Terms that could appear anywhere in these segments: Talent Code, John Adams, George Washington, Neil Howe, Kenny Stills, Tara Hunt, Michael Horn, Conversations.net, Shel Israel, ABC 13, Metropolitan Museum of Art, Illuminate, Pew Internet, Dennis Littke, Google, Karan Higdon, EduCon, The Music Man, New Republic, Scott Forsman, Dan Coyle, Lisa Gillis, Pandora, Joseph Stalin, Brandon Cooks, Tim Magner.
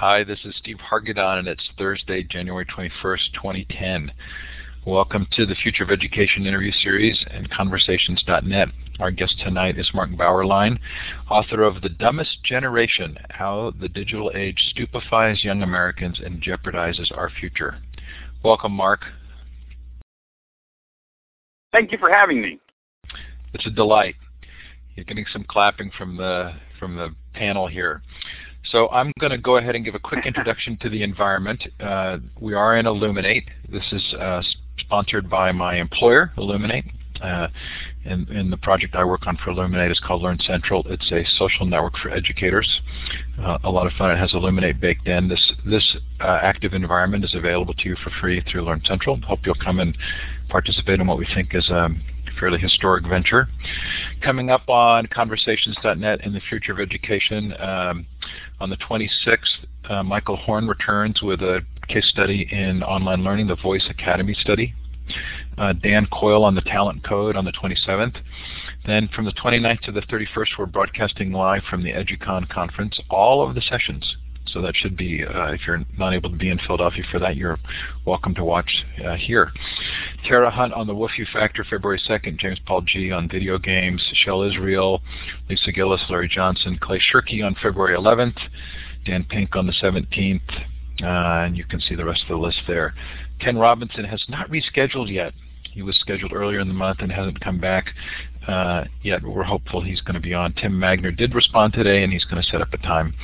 Hi, this is Steve Hargadon, and it's Thursday, January 21st, 2010. Welcome to the Future of Education interview series and Conversations.net. Our guest tonight is Mark Bauerlein, author of The Dumbest Generation, How the Digital Age Stupefies Young Americans and Jeopardizes Our Future. Welcome, Mark. Thank you for having me. It's a delight. You're getting some clapping from the panel here. So I'm going to go ahead and give a quick introduction to the environment. We are in Illuminate. This is sponsored by my employer, Illuminate. And the project I work on for Illuminate is called Learn Central. It's a social network for educators. A lot of fun. It has Illuminate baked in. This active environment is available to you for free through Learn Central. Hope you'll come and participate in what we think is fairly historic venture. Coming up on Conversations.net in the Future of Education, on the 26th, Michael Horn returns with a case study in online learning, the Voice Academy study. Dan Coyle on the Talent Code on the 27th. Then from the 29th to the 31st, we're broadcasting live from the EduCon conference, all of the sessions. So that should be, if you're not able to be in Philadelphia for that, you're welcome to watch here. Tara Hunt on the Woofy Factor, February 2nd. James Paul Gee on video games. Shel Israel, Lisa Gillis, Larry Johnson, Clay Shirky on February 11th. Dan Pink on the 17th. And you can see the rest of the list there. Ken Robinson has not rescheduled yet. He was scheduled earlier in the month and hasn't come back yet. We're hopeful he's going to be on. Tim Magner did respond today, and he's going to set up a time.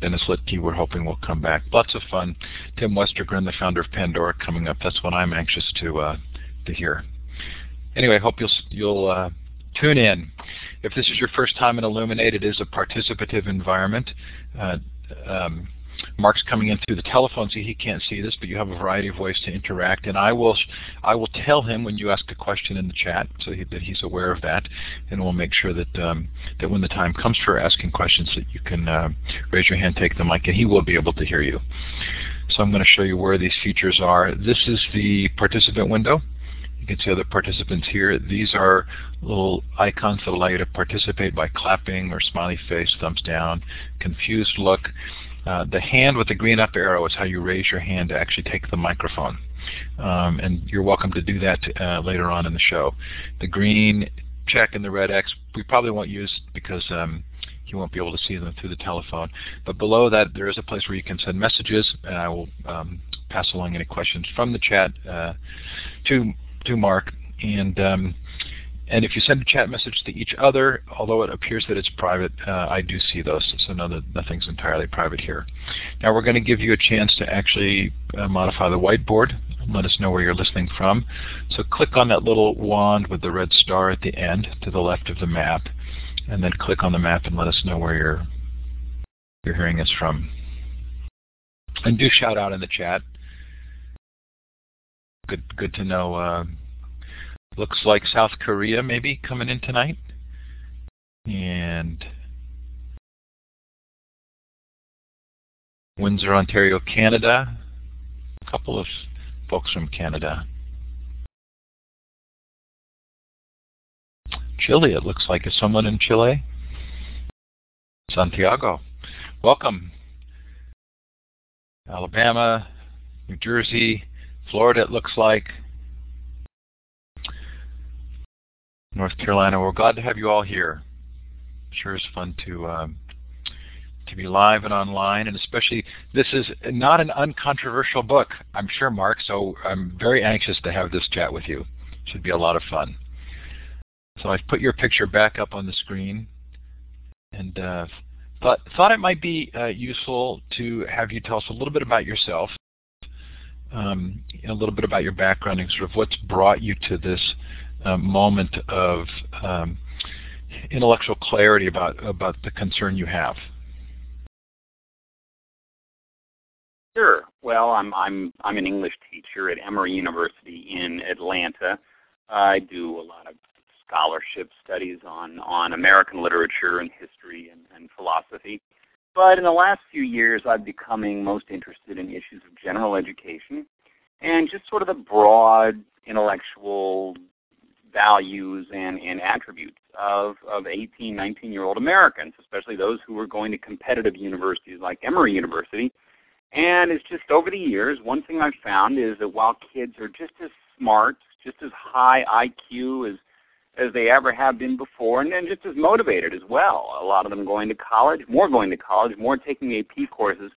Dennis Littke, we're hoping, will come back. Lots of fun. Tim Westergren, the founder of Pandora, coming up. That's what I'm anxious to hear. Anyway, I hope you'll tune in. If this is your first time in Illuminate, it is a participative environment. Mark's coming in through the telephone, so he can't see this, but you have a variety of ways to interact. And I will tell him when you ask a question in the chat, so that he's aware of that. And we'll make sure that when the time comes for asking questions, that you can raise your hand, take the mic, and he will be able to hear you. So I'm going to show you where these features are. This is the participant window. You can see other participants here. These are little icons that allow you to participate by clapping or smiley face, thumbs down, confused look. The hand with the green up arrow is how you raise your hand to actually take the microphone. And you're welcome to do that later on in the show. The green check and the red X we probably won't use because you won't be able to see them through the telephone. But below that, there is a place where you can send messages, and I will pass along any questions from the chat to Mark. And if you send a chat message to each other, although it appears that it's private, I do see those, so know that nothing's entirely private here. Now we're going to give you a chance to actually modify the whiteboard and let us know where you're listening from. So click on that little wand with the red star at the end to the left of the map, and then click on the map and let us know where you're hearing us from. And do shout out in the chat. Good to know. Looks like South Korea maybe coming in tonight. And Windsor, Ontario, Canada. A couple of folks from Canada. Chile, it looks like. Is someone in Chile? Santiago. Welcome. Alabama, New Jersey, Florida, it looks like. North Carolina, we're glad to have you all here. Sure is fun to be live and online, and especially this is not an uncontroversial book, I'm sure, Mark, so I'm very anxious to have this chat with you. Should be a lot of fun. So I've put your picture back up on the screen, and thought it might be useful to have you tell us a little bit about yourself, a little bit about your background, and sort of what's brought you to this moment of intellectual clarity about the concern you have. Sure. Well, I'm an English teacher at Emory University in Atlanta. I do a lot of scholarship studies on American literature and history and philosophy. But in the last few years, I've becoming most interested in issues of general education and just sort of the broad intellectual values and attributes of 18, 19-year-old Americans, especially those who are going to competitive universities like Emory University. And it's just over the years, one thing I've found is that while kids are just as smart, just as high IQ as they ever have been before, and just as motivated as well, a lot of them going to college, more taking AP courses,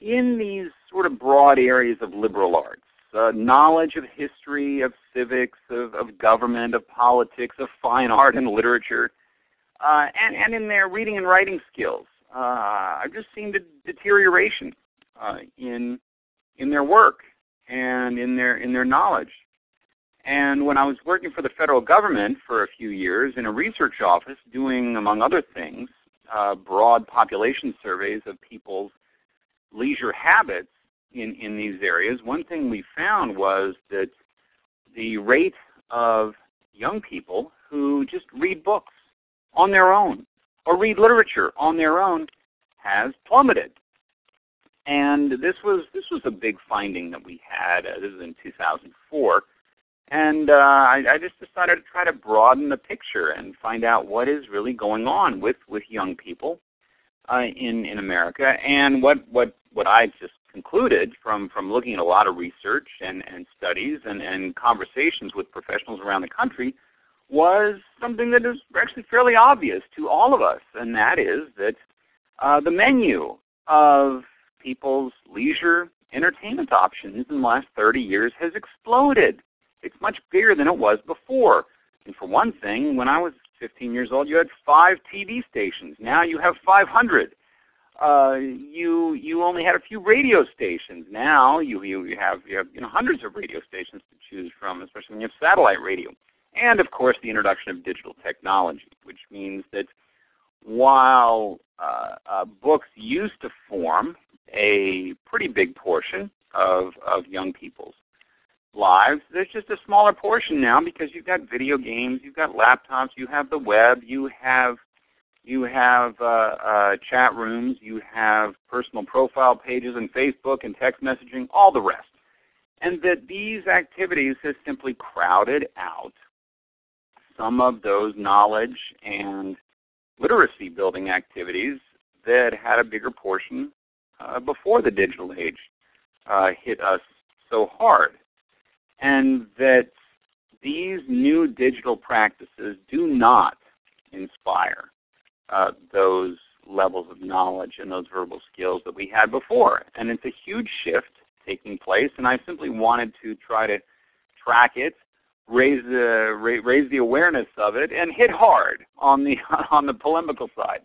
in these sort of broad areas of liberal arts, knowledge of history, of civics, of government, of politics, of fine art and literature, and in their reading and writing skills. I've just seen the deterioration in their work and in their knowledge. And when I was working for the federal government for a few years in a research office doing, among other things, broad population surveys of people's leisure habits in these areas, one thing we found was that the rate of young people who just read books on their own or read literature on their own has plummeted. And this was a big finding that we had. This was in 2004. And I just decided to try to broaden the picture and find out what is really going on with young people in America. And what I just concluded from looking at a lot of research and studies and conversations with professionals around the country was something that is actually fairly obvious to all of us, and that is that the menu of people's leisure entertainment options in the last 30 years has exploded. It's much bigger than it was before. And for one thing, when I was 15 years old, you had 5 TV stations. Now you have 500. You only had a few radio stations. Now you have hundreds of radio stations to choose from, especially when you have satellite radio. And of course, the introduction of digital technology, which means that while books used to form a pretty big portion of young people's lives, there's just a smaller portion now because you've got video games, you've got laptops, you have the web, you have chat rooms, you have personal profile pages and Facebook and text messaging, all the rest. And that these activities have simply crowded out some of those knowledge and literacy building activities that had a bigger portion before the digital age hit us so hard. And that these new digital practices do not inspire those levels of knowledge and those verbal skills that we had before. And it's a huge shift taking place, and I simply wanted to try to track it, raise the awareness of it, and hit hard on the polemical side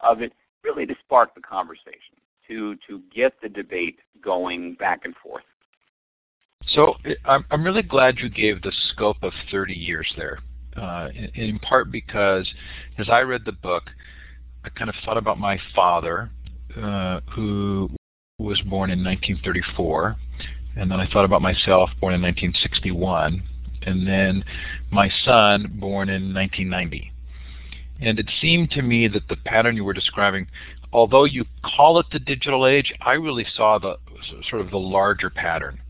of it, really to spark the conversation, to get the debate going back and forth. So I'm really glad you gave the scope of 30 years there, in part because as I read the book, I kind of thought about my father, who was born in 1934, and then I thought about myself, born in 1961, and then my son, born in 1990. And it seemed to me that the pattern you were describing, although you call it the digital age, I really saw the sort of the larger pattern.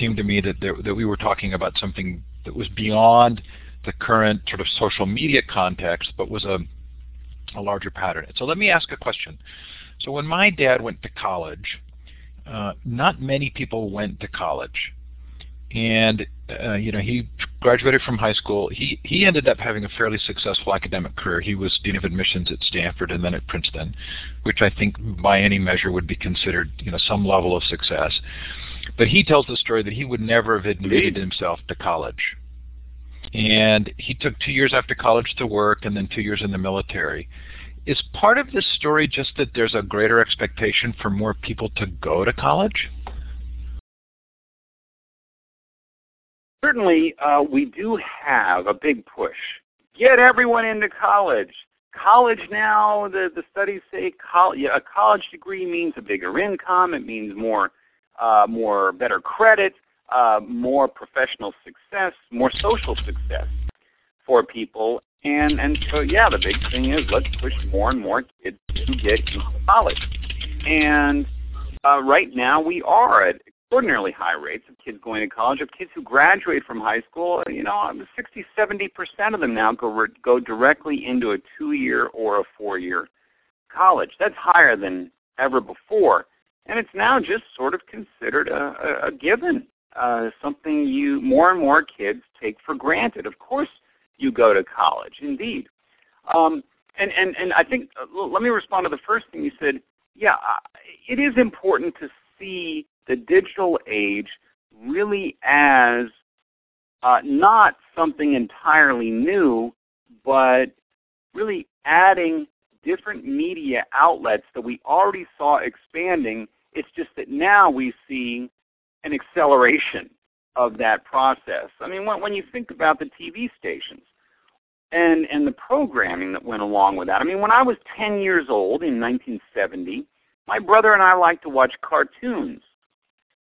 Seemed to me that we were talking about something that was beyond the current sort of social media context, but was a larger pattern. So let me ask a question. So when my dad went to college, not many people went to college, and he graduated from high school. He ended up having a fairly successful academic career. He was dean of admissions at Stanford and then at Princeton, which I think by any measure would be considered some level of success. But he tells the story that he would never have admitted himself to college. And he took 2 years after college to work and then 2 years in the military. Is part of this story just that there's a greater expectation for more people to go to college? Certainly, we do have a big push. Get everyone into college. College now, the studies say a college degree means a bigger income. It means more better credit, more professional success, more social success for people. And so, yeah, the big thing is let's push more and more kids to get into college. And right now we are at extraordinarily high rates of kids going to college, of kids who graduate from high school. You know, 60-70% of them now go directly into a 2-year or a 4-year college. That's higher than ever before. And it's now just sort of considered a given, something you more and more kids take for granted. Of course you go to college, indeed. And I think, let me respond to the first thing you said. Yeah, it is important to see the digital age really as not something entirely new, but really adding different media outlets that we already saw expanding. It's just that now we see an acceleration of that process. I mean, when you think about the TV stations and the programming that went along with that. I mean, when I was 10 years old in 1970, my brother and I liked to watch cartoons.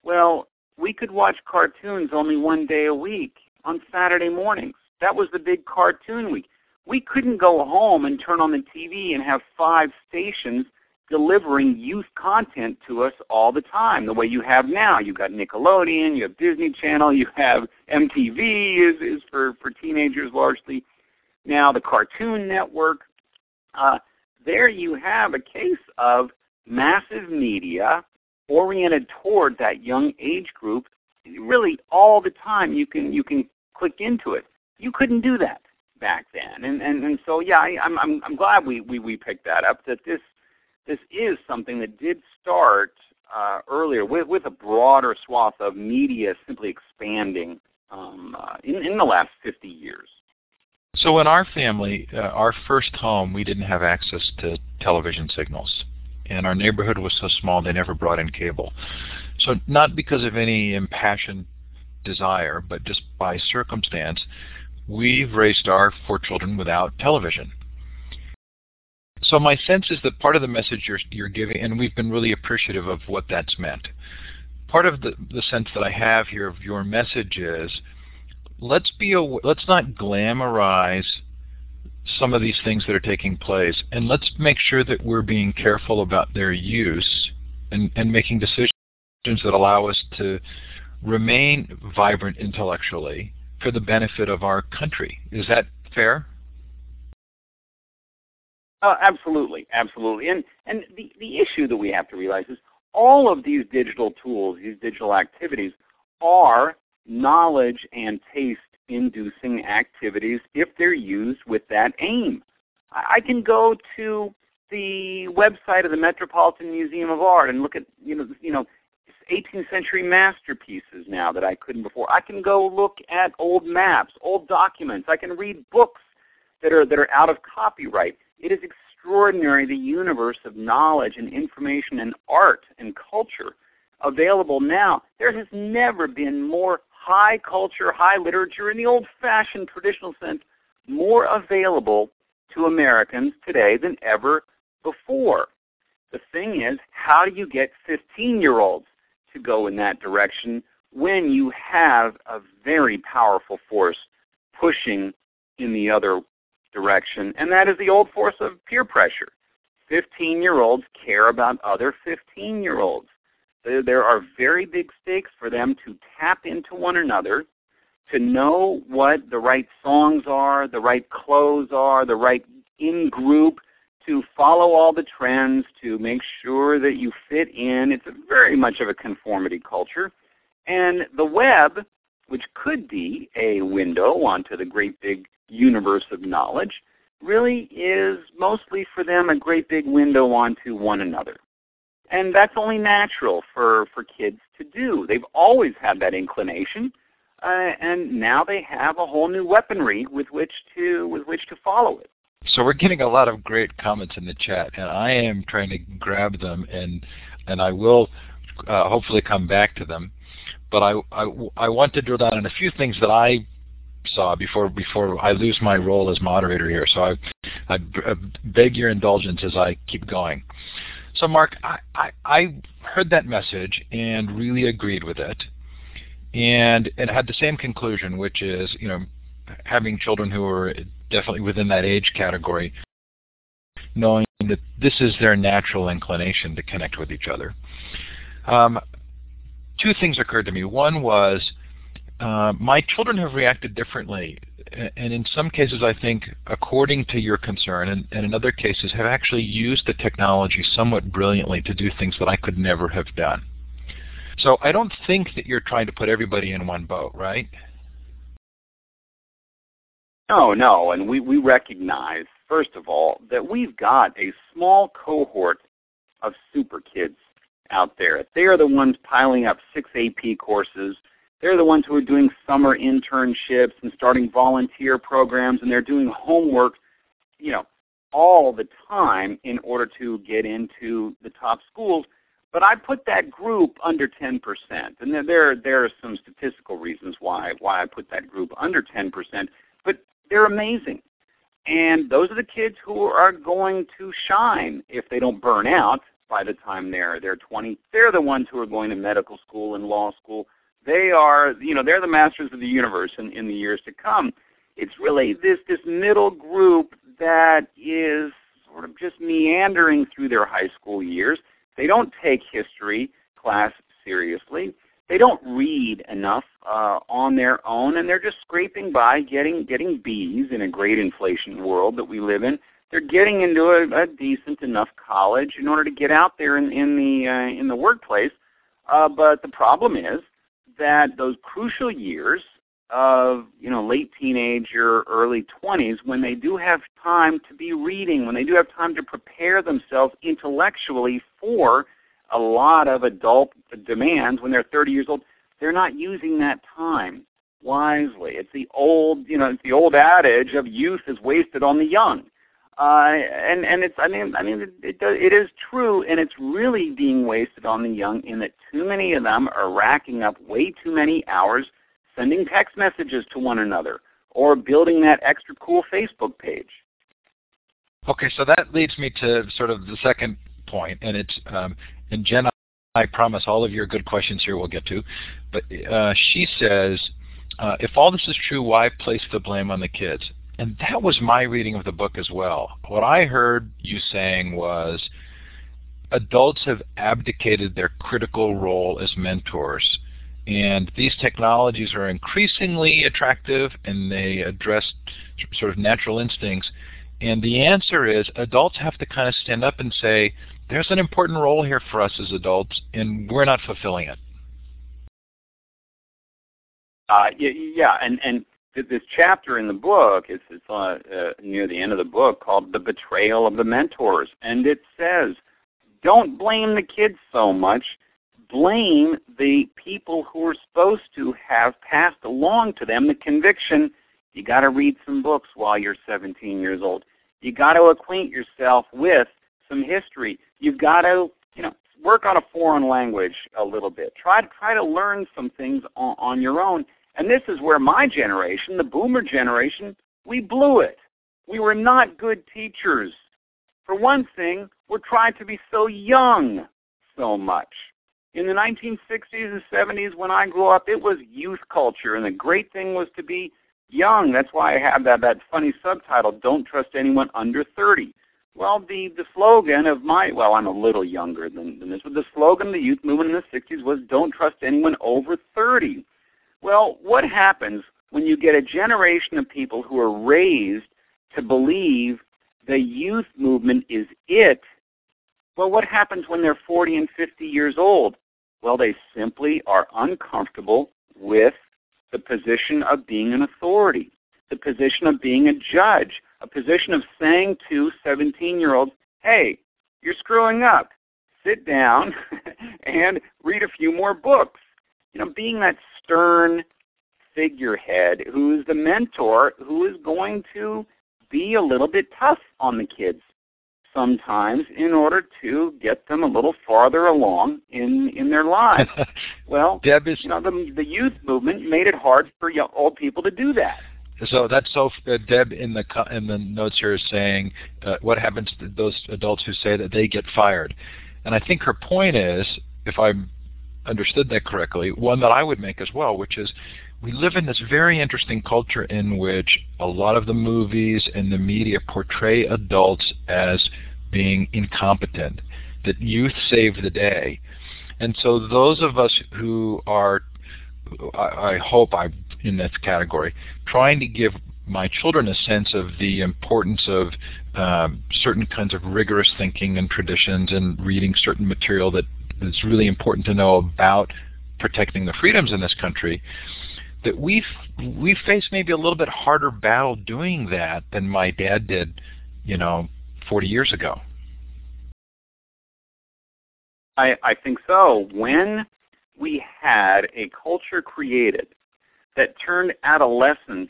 Well, we could watch cartoons only one day a week on Saturday mornings. That was the big cartoon week. We couldn't go home and turn on the TV and have 5 stations delivering youth content to us all the time, the way you have now. You've got Nickelodeon, you have Disney Channel, you have MTV is for teenagers largely. Now the Cartoon Network. There you have a case of massive media oriented toward that young age group. Really, all the time you can click into it. You couldn't do that back then, and so yeah, I'm glad we picked that up. That this is something that did start earlier with a broader swath of media simply expanding in the last 50 years. So in our family, our first home, we didn't have access to television signals. And our neighborhood was so small they never brought in cable. So not because of any impassioned desire, but just by circumstance, we've raised our 4 children without television. So my sense is that part of the message you're giving, and we've been really appreciative of what that's meant, part of the sense that I have here of your message is, let's not glamorize some of these things that are taking place, and let's make sure that we're being careful about their use and making decisions that allow us to remain vibrant intellectually for the benefit of our country. Is that fair? Absolutely, absolutely. And the issue that we have to realize is all of these digital tools, these digital activities are knowledge and taste-inducing activities if they're used with that aim. I can go to the website of the Metropolitan Museum of Art and look at 18th century masterpieces now that I couldn't before. I can go look at old maps, old documents. I can read books that are out of copyright. It is extraordinary, the universe of knowledge and information and art and culture available now. There has never been more high culture, high literature, in the old-fashioned traditional sense, more available to Americans today than ever before. The thing is, how do you get 15-year-olds to go in that direction when you have a very powerful force pushing in the other direction? And that is the old force of peer pressure. 15-year-olds care about other 15-year-olds. There are very big stakes for them to tap into one another, to know what the right songs are, the right clothes are, the right in-group, to follow all the trends, to make sure that you fit in. It's very much of a conformity culture. And the web, which could be a window onto the great big universe of knowledge, really is mostly for them a great big window onto one another. And that's only natural for kids to do. They've always had that inclination, and now they have a whole new weaponry with which to follow it. So we're getting a lot of great comments in the chat, and I am trying to grab them, and I will hopefully come back to them. But I want to drill down on a few things that I saw before I lose my role as moderator here. So I beg your indulgence as I keep going. So Mark, I heard that message and really agreed with it, and it had the same conclusion, which is, you know, having children who are definitely within that age category, knowing that this is their natural inclination to connect with each other. two things occurred to me. One was my children have reacted differently, and in some cases I think according to your concern, and in other cases have actually used the technology somewhat brilliantly to do things that I could never have done. So I don't think that you're trying to put everybody in one boat, right? No, no, and we recognize, first of all, that we've got a small cohort of super kids out there. They are the ones piling up 6 AP courses. They're the ones who are doing summer internships and starting volunteer programs, and they're doing homework, you know, all the time in order to get into the top schools. But I put that group under 10%, and there are some statistical reasons why I put that group under 10%, but they're amazing. And those are the kids who are going to shine if they don't burn out by the time they're 20. They're the ones who are going to medical school and law school. They are, you know, they're the masters of the universe in the years to come. It's really this middle group that is sort of just meandering through their high school years. They don't take history class seriously. They don't read enough on their own, and they're just scraping by, getting Bs in a great inflation world that we live in. They're getting into a decent enough college in order to get out there in the workplace. But the problem is that those crucial years of, you know, late teenage or early 20s, when they do have time to be reading, when they do have time to prepare themselves intellectually for a lot of adult demands when they're 30 years old, they're not using that time wisely. It's the old, you know, it's the old adage of youth is wasted on the young, and it's it is true, and it's really being wasted on the young in that too many of them are racking up way too many hours sending text messages to one another or building that extra cool Facebook page. Okay, so that leads me to sort of the second point, and it's and Jen, I promise all of your good questions here we'll get to, but she says, if all this is true, why place the blame on the kids? And that was my reading of the book as well. What I heard you saying was adults have abdicated their critical role as mentors, and these technologies are increasingly attractive and they address sort of natural instincts. And the answer is adults have to kind of stand up and say, there's an important role here for us as adults, and we're not fulfilling it. Yeah, and this chapter in the book, it's near the end of the book, called The Betrayal of the Mentors. And it says, don't blame the kids so much. Blame the people who are supposed to have passed along to them the conviction, you got to read some books while you're 17 years old. You got to acquaint yourself with some history. You've got to, you know, work on a foreign language a little bit. Try to learn some things on your own. And this is where my generation, the boomer generation, we blew it. We were not good teachers. For one thing, we're trying to be so young so much. In the 1960s and 70s when I grew up, it was youth culture, and the great thing was to be young. That's why I have that funny subtitle, Don't Trust Anyone Under 30. Well, the slogan of I'm a little younger than this, but the slogan of the youth movement in the 60s was don't trust anyone over 30. Well, what happens when you get a generation of people who are raised to believe the youth movement is it? Well, what happens when they're 40 and 50 years old? Well, they simply are uncomfortable with the position of being an authority, the position of being a judge, a position of saying to 17-year-olds, hey, you're screwing up. Sit down and read a few more books. You know, being that stern figurehead who is the mentor who is going to be a little bit tough on the kids sometimes in order to get them a little farther along in their lives. Well, Deb, you know, the youth movement made it hard for old people to do that. So that's Deb in the notes here is saying what happens to those adults who say that they get fired. And I think her point is, if I understood that correctly, one that I would make as well, which is we live in this very interesting culture in which a lot of the movies and the media portray adults as being incompetent, that youth save the day. And so those of us who are, I hope I'm in that category, trying to give my children a sense of the importance of certain kinds of rigorous thinking and traditions and reading certain material that is really important to know about protecting the freedoms in this country, that we face maybe a little bit harder battle doing that than my dad did, 40 years ago. I think so. When we had a culture created that turned adolescence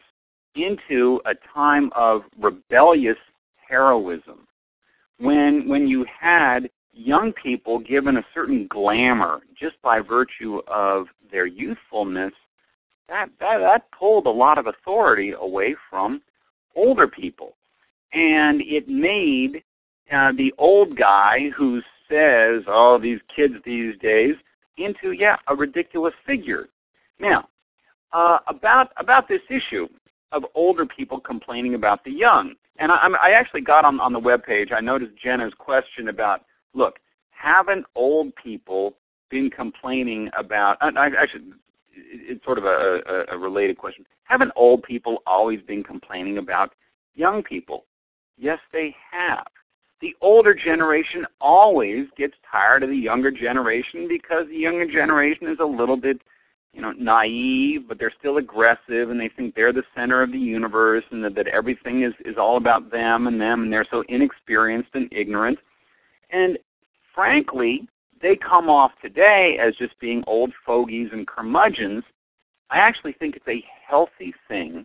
into a time of rebellious heroism, when you had young people given a certain glamour just by virtue of their youthfulness, that pulled a lot of authority away from older people. And it made the old guy who says, oh, these kids these days, into, a ridiculous figure. Now, about this issue of older people complaining about the young, and I actually got on the webpage, I noticed Jenna's question about, look, haven't old people been complaining about, actually, it's sort of a related question, haven't old people always been complaining about young people? Yes, they have. The older generation always gets tired of the younger generation because the younger generation is a little bit, naive, but they're still aggressive, and they think they're the center of the universe, and that everything is all about them, and they're so inexperienced and ignorant. And frankly, they come off today as just being old fogies and curmudgeons. I actually think it's a healthy thing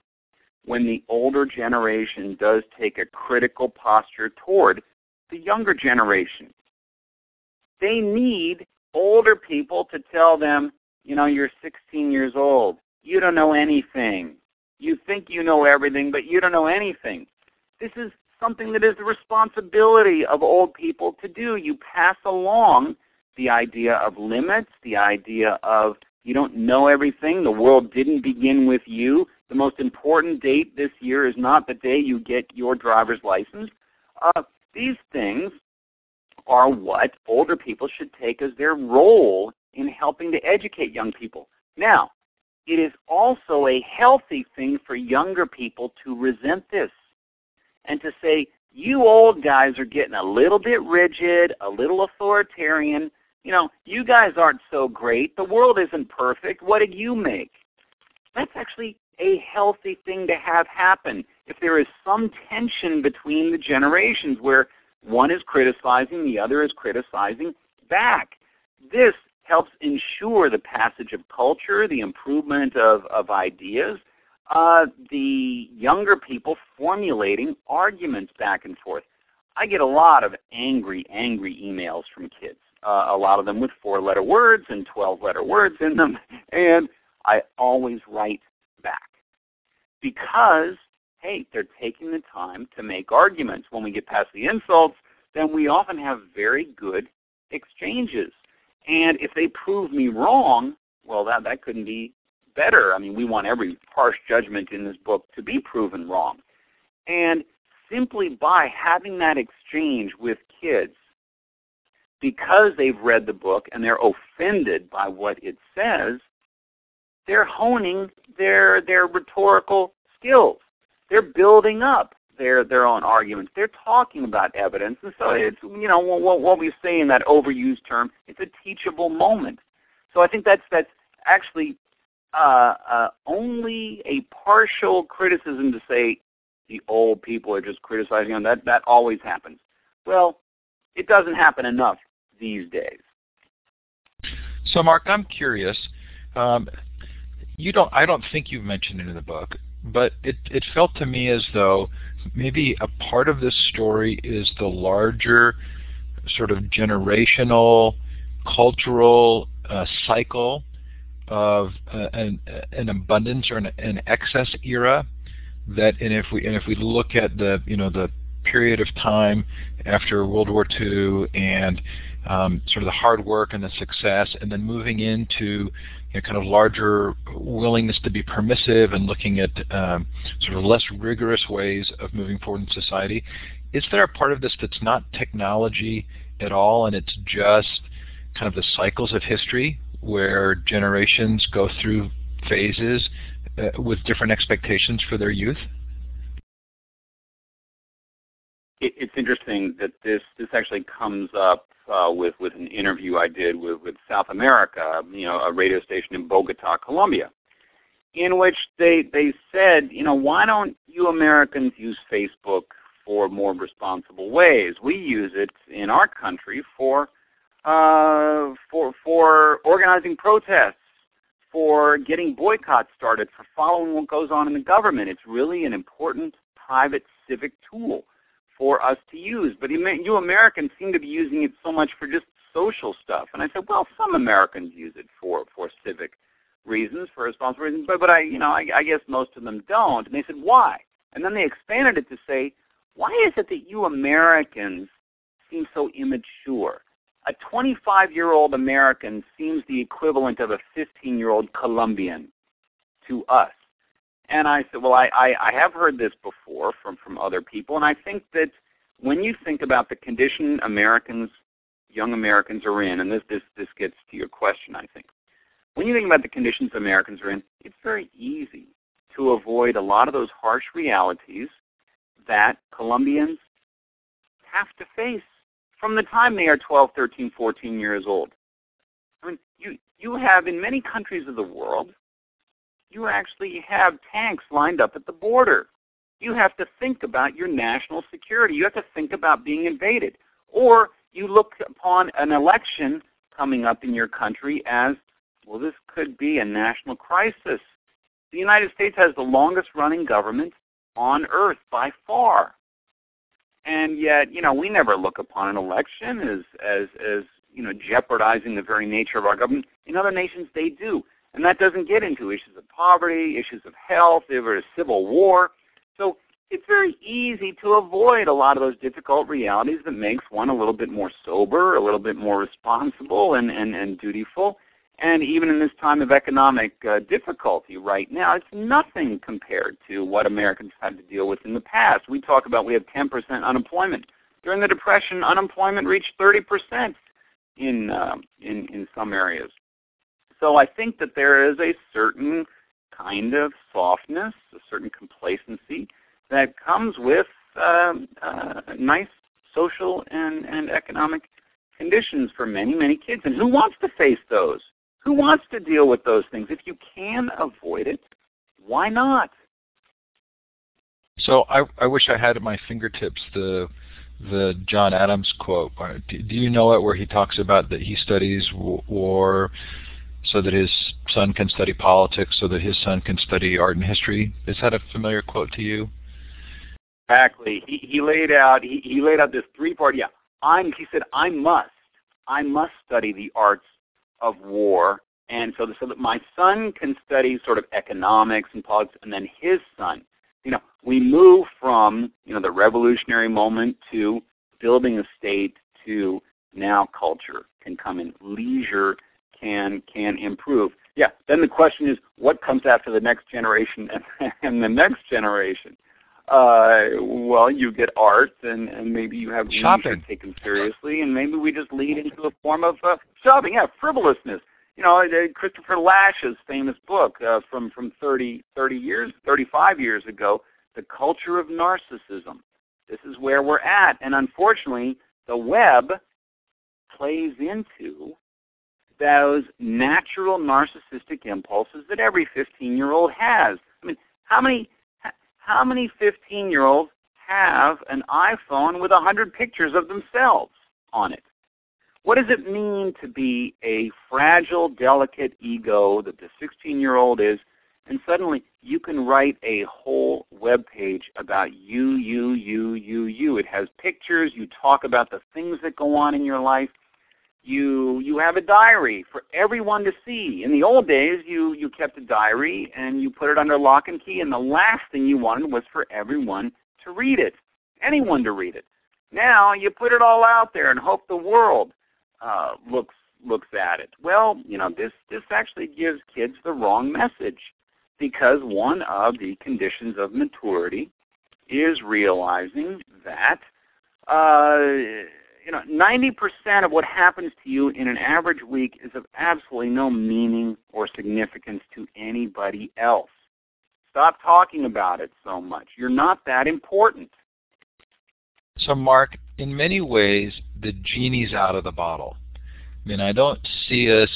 when the older generation does take a critical posture toward the younger generation. They need older people to tell them, you're 16 years old. You don't know anything. You think you know everything, but you don't know anything. This is something that is the responsibility of old people to do. You pass along the idea of limits, the idea of you don't know everything. The world didn't begin with you. The most important date this year is not the day you get your driver's license. These things are what older people should take as their role in helping to educate young people. Now, it is also a healthy thing for younger people to resent this and to say, you old guys are getting a little bit rigid, a little authoritarian. You guys aren't so great. The world isn't perfect. What did you make? That's actually a healthy thing to have happen. If there is some tension between the generations where one is criticizing, the other is criticizing back, this helps ensure the passage of culture, the improvement of ideas, the younger people formulating arguments back and forth. I get a lot of angry emails from kids, a lot of them with 4-letter words and 12-letter words in them, and I always write back because, hey, they're taking the time to make arguments. When we get past the insults, then we often have very good exchanges. And if they prove me wrong, well, that couldn't be better. I mean, we want every harsh judgment in this book to be proven wrong. And simply by having that exchange with kids, because they've read the book and they're offended by what it says, they're honing their rhetorical skills. They're building up their own arguments. They're talking about evidence. And so it's, what we say in that overused term, it's a teachable moment. So I think that's actually only a partial criticism to say the old people are just criticizing them. That always happens. Well, it doesn't happen enough these days. So, Mark, I'm curious. I don't think you've mentioned it in the book, but it felt to me as though maybe a part of this story is the larger sort of generational, cultural cycle of an abundance or an excess era. And if we look at the period of time after World War II and sort of the hard work and the success, and then moving into kind of larger willingness to be permissive and looking at sort of less rigorous ways of moving forward in society. Is there a part of this that's not technology at all, and it's just kind of the cycles of history where generations go through phases with different expectations for their youth? It's interesting that this actually comes up with an interview I did with South America, a radio station in Bogota, Colombia, in which they said, why don't you Americans use Facebook for more responsible ways? We use it in our country for organizing protests, for getting boycotts started, for following what goes on in the government. It's really an important private civic tool for us to use. But you Americans seem to be using it so much for just social stuff. And I said, well, some Americans use it for civic reasons, for responsible reasons, but I guess most of them don't. And they said, why? And then they expanded it to say, why is it that you Americans seem so immature? A 25-year-old American seems the equivalent of a 15-year-old Colombian to us. And I said, well, I have heard this before from other people, and I think that when you think about the condition young Americans are in, and this gets to your question, I think. When you think about the conditions Americans are in, it's very easy to avoid a lot of those harsh realities that Colombians have to face from the time they are 12, 13, 14 years old. I mean, you have, in many countries of the world, you actually have tanks lined up at the border. You have to think about your national security. You have to think about being invaded. Or you look upon an election coming up in your country as, well, this could be a national crisis. The United States has the longest running government on earth by far. And yet, we never look upon an election as jeopardizing the very nature of our government. In other nations, they do. And that doesn't get into issues of poverty, issues of health, if there's a civil war. So it's very easy to avoid a lot of those difficult realities that makes one a little bit more sober, a little bit more responsible and dutiful. And even in this time of economic difficulty right now, it's nothing compared to what Americans had to deal with in the past. We talk about we have 10% unemployment. During the Depression, unemployment reached 30% in some areas. So I think that there is a certain kind of softness, a certain complacency that comes with nice social and economic conditions for many, many kids. And who wants to face those? Who wants to deal with those things? If you can avoid it, why not? So I wish I had at my fingertips the John Adams quote. Do you know it, where he talks about that he studies war so that his son can study politics, so that his son can study art and history? Is that a familiar quote to you? Exactly. He laid out this three-part. Yeah, he said, I must study the arts of war, and so that my son can study sort of economics and politics, and then his son. We move from the revolutionary moment to building a state to now culture can come in, leisure can improve. Yeah, then the question is, what comes after the next generation and the next generation? Well, you get art, and maybe you have shopping taken seriously, and maybe we just lead into a form of shopping, frivolousness. Christopher Lash's famous book from 35 years ago, The Culture of Narcissism. This is where we're at, and unfortunately, the web plays into those natural narcissistic impulses that every 15-year-old has. I mean, how many 15-year-olds have an iPhone with 100 pictures of themselves on it? What does it mean to be a fragile, delicate ego that the 16-year-old is, and suddenly you can write a whole web page about you. It has pictures. You talk about the things that go on in your life. You have a diary for everyone to see. In the old days, you kept a diary and you put it under lock and key, and the last thing you wanted was for everyone to read it, anyone to read it. Now you put it all out there and hope the world looks at it. Well, this actually gives kids the wrong message, because one of the conditions of maturity is realizing that you know, 90% of what happens to you in an average week is of absolutely no meaning or significance to anybody else. Stop talking about it so much. You're not that important. So, Mark, in many ways, the genie's out of the bottle. I mean, I don't see us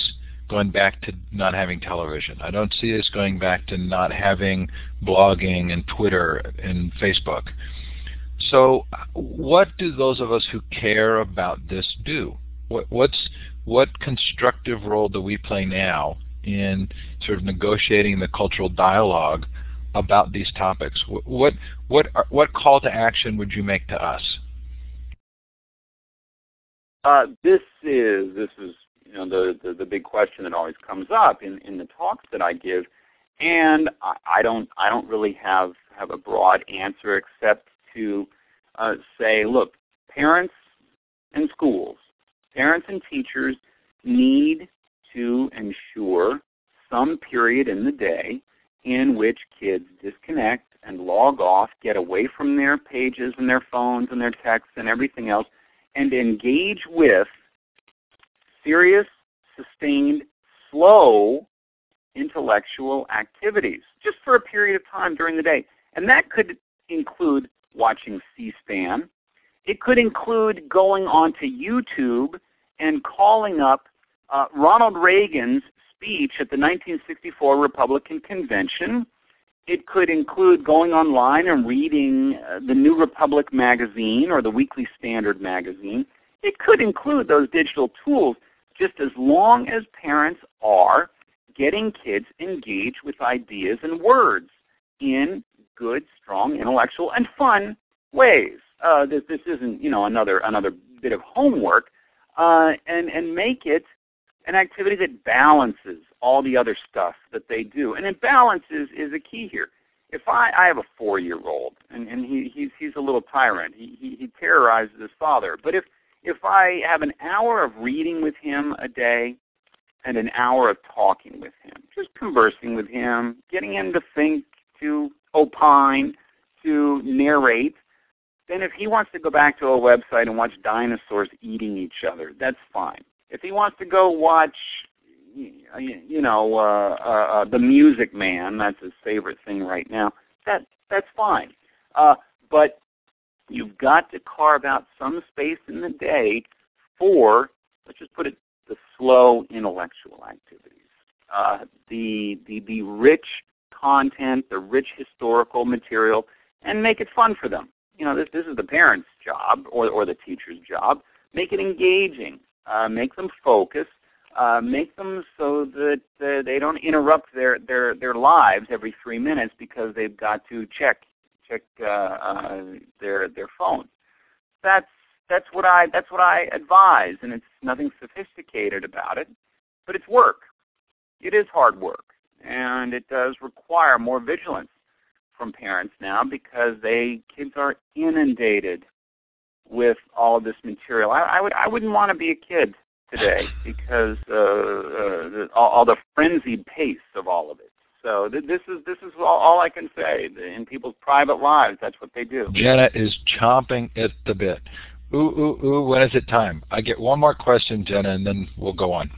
going back to not having television. I don't see us going back to not having blogging and Twitter and Facebook. So what do those of us who care about this do? What constructive role do we play now in sort of negotiating the cultural dialogue about these topics? What call to action would you make to us? This is you know, the big question that always comes up in the talks that I give, and I don't really have a broad answer except to say, look, parents and schools, parents and teachers need to ensure some period in the day in which kids disconnect and log off, get away from their pages and their phones and their texts and everything else, and engage with serious, sustained, slow intellectual activities just for a period of time during the day. And that could include watching C-SPAN. It could include going onto YouTube and calling up Ronald Reagan's speech at the 1964 Republican Convention. It could include going online and reading the New Republic magazine or the Weekly Standard magazine. It could include those digital tools, just as long as parents are getting kids engaged with ideas and words in good, strong, intellectual, and fun ways. This isn't, you know, another bit of homework, and make it an activity that balances all the other stuff that they do. And balances is a key here. If I have a 4-year-old, and he's a little tyrant. He terrorizes his father. But if I have an hour of reading with him a day and an hour of talking with him, just conversing with him, getting him to think, to opine, to narrate, then if he wants to go back to a website and watch dinosaurs eating each other, that's fine. If he wants to go watch, you know, The Music Man, that's his favorite thing right now, that's fine. But you've got to carve out some space in the day for, let's just put it, the slow intellectual activities, the rich content, the rich historical material, and make it fun for them. You know, this is the parent's job or the teacher's job. Make it engaging. Make them focus. Make them so that they don't interrupt their lives every 3 minutes because they've got to check their phone. That's what I advise, and it's nothing sophisticated about it, but it's work. It is hard work, and it does require more vigilance from parents now because kids are inundated with all of this material. I wouldn't want to be a kid today because all the frenzied pace of all of it. So this is all I can say. In people's private lives, that's what they do. Jenna is chomping at the bit. Ooh, when is it time? I get one more question, Jenna, and then we'll go on.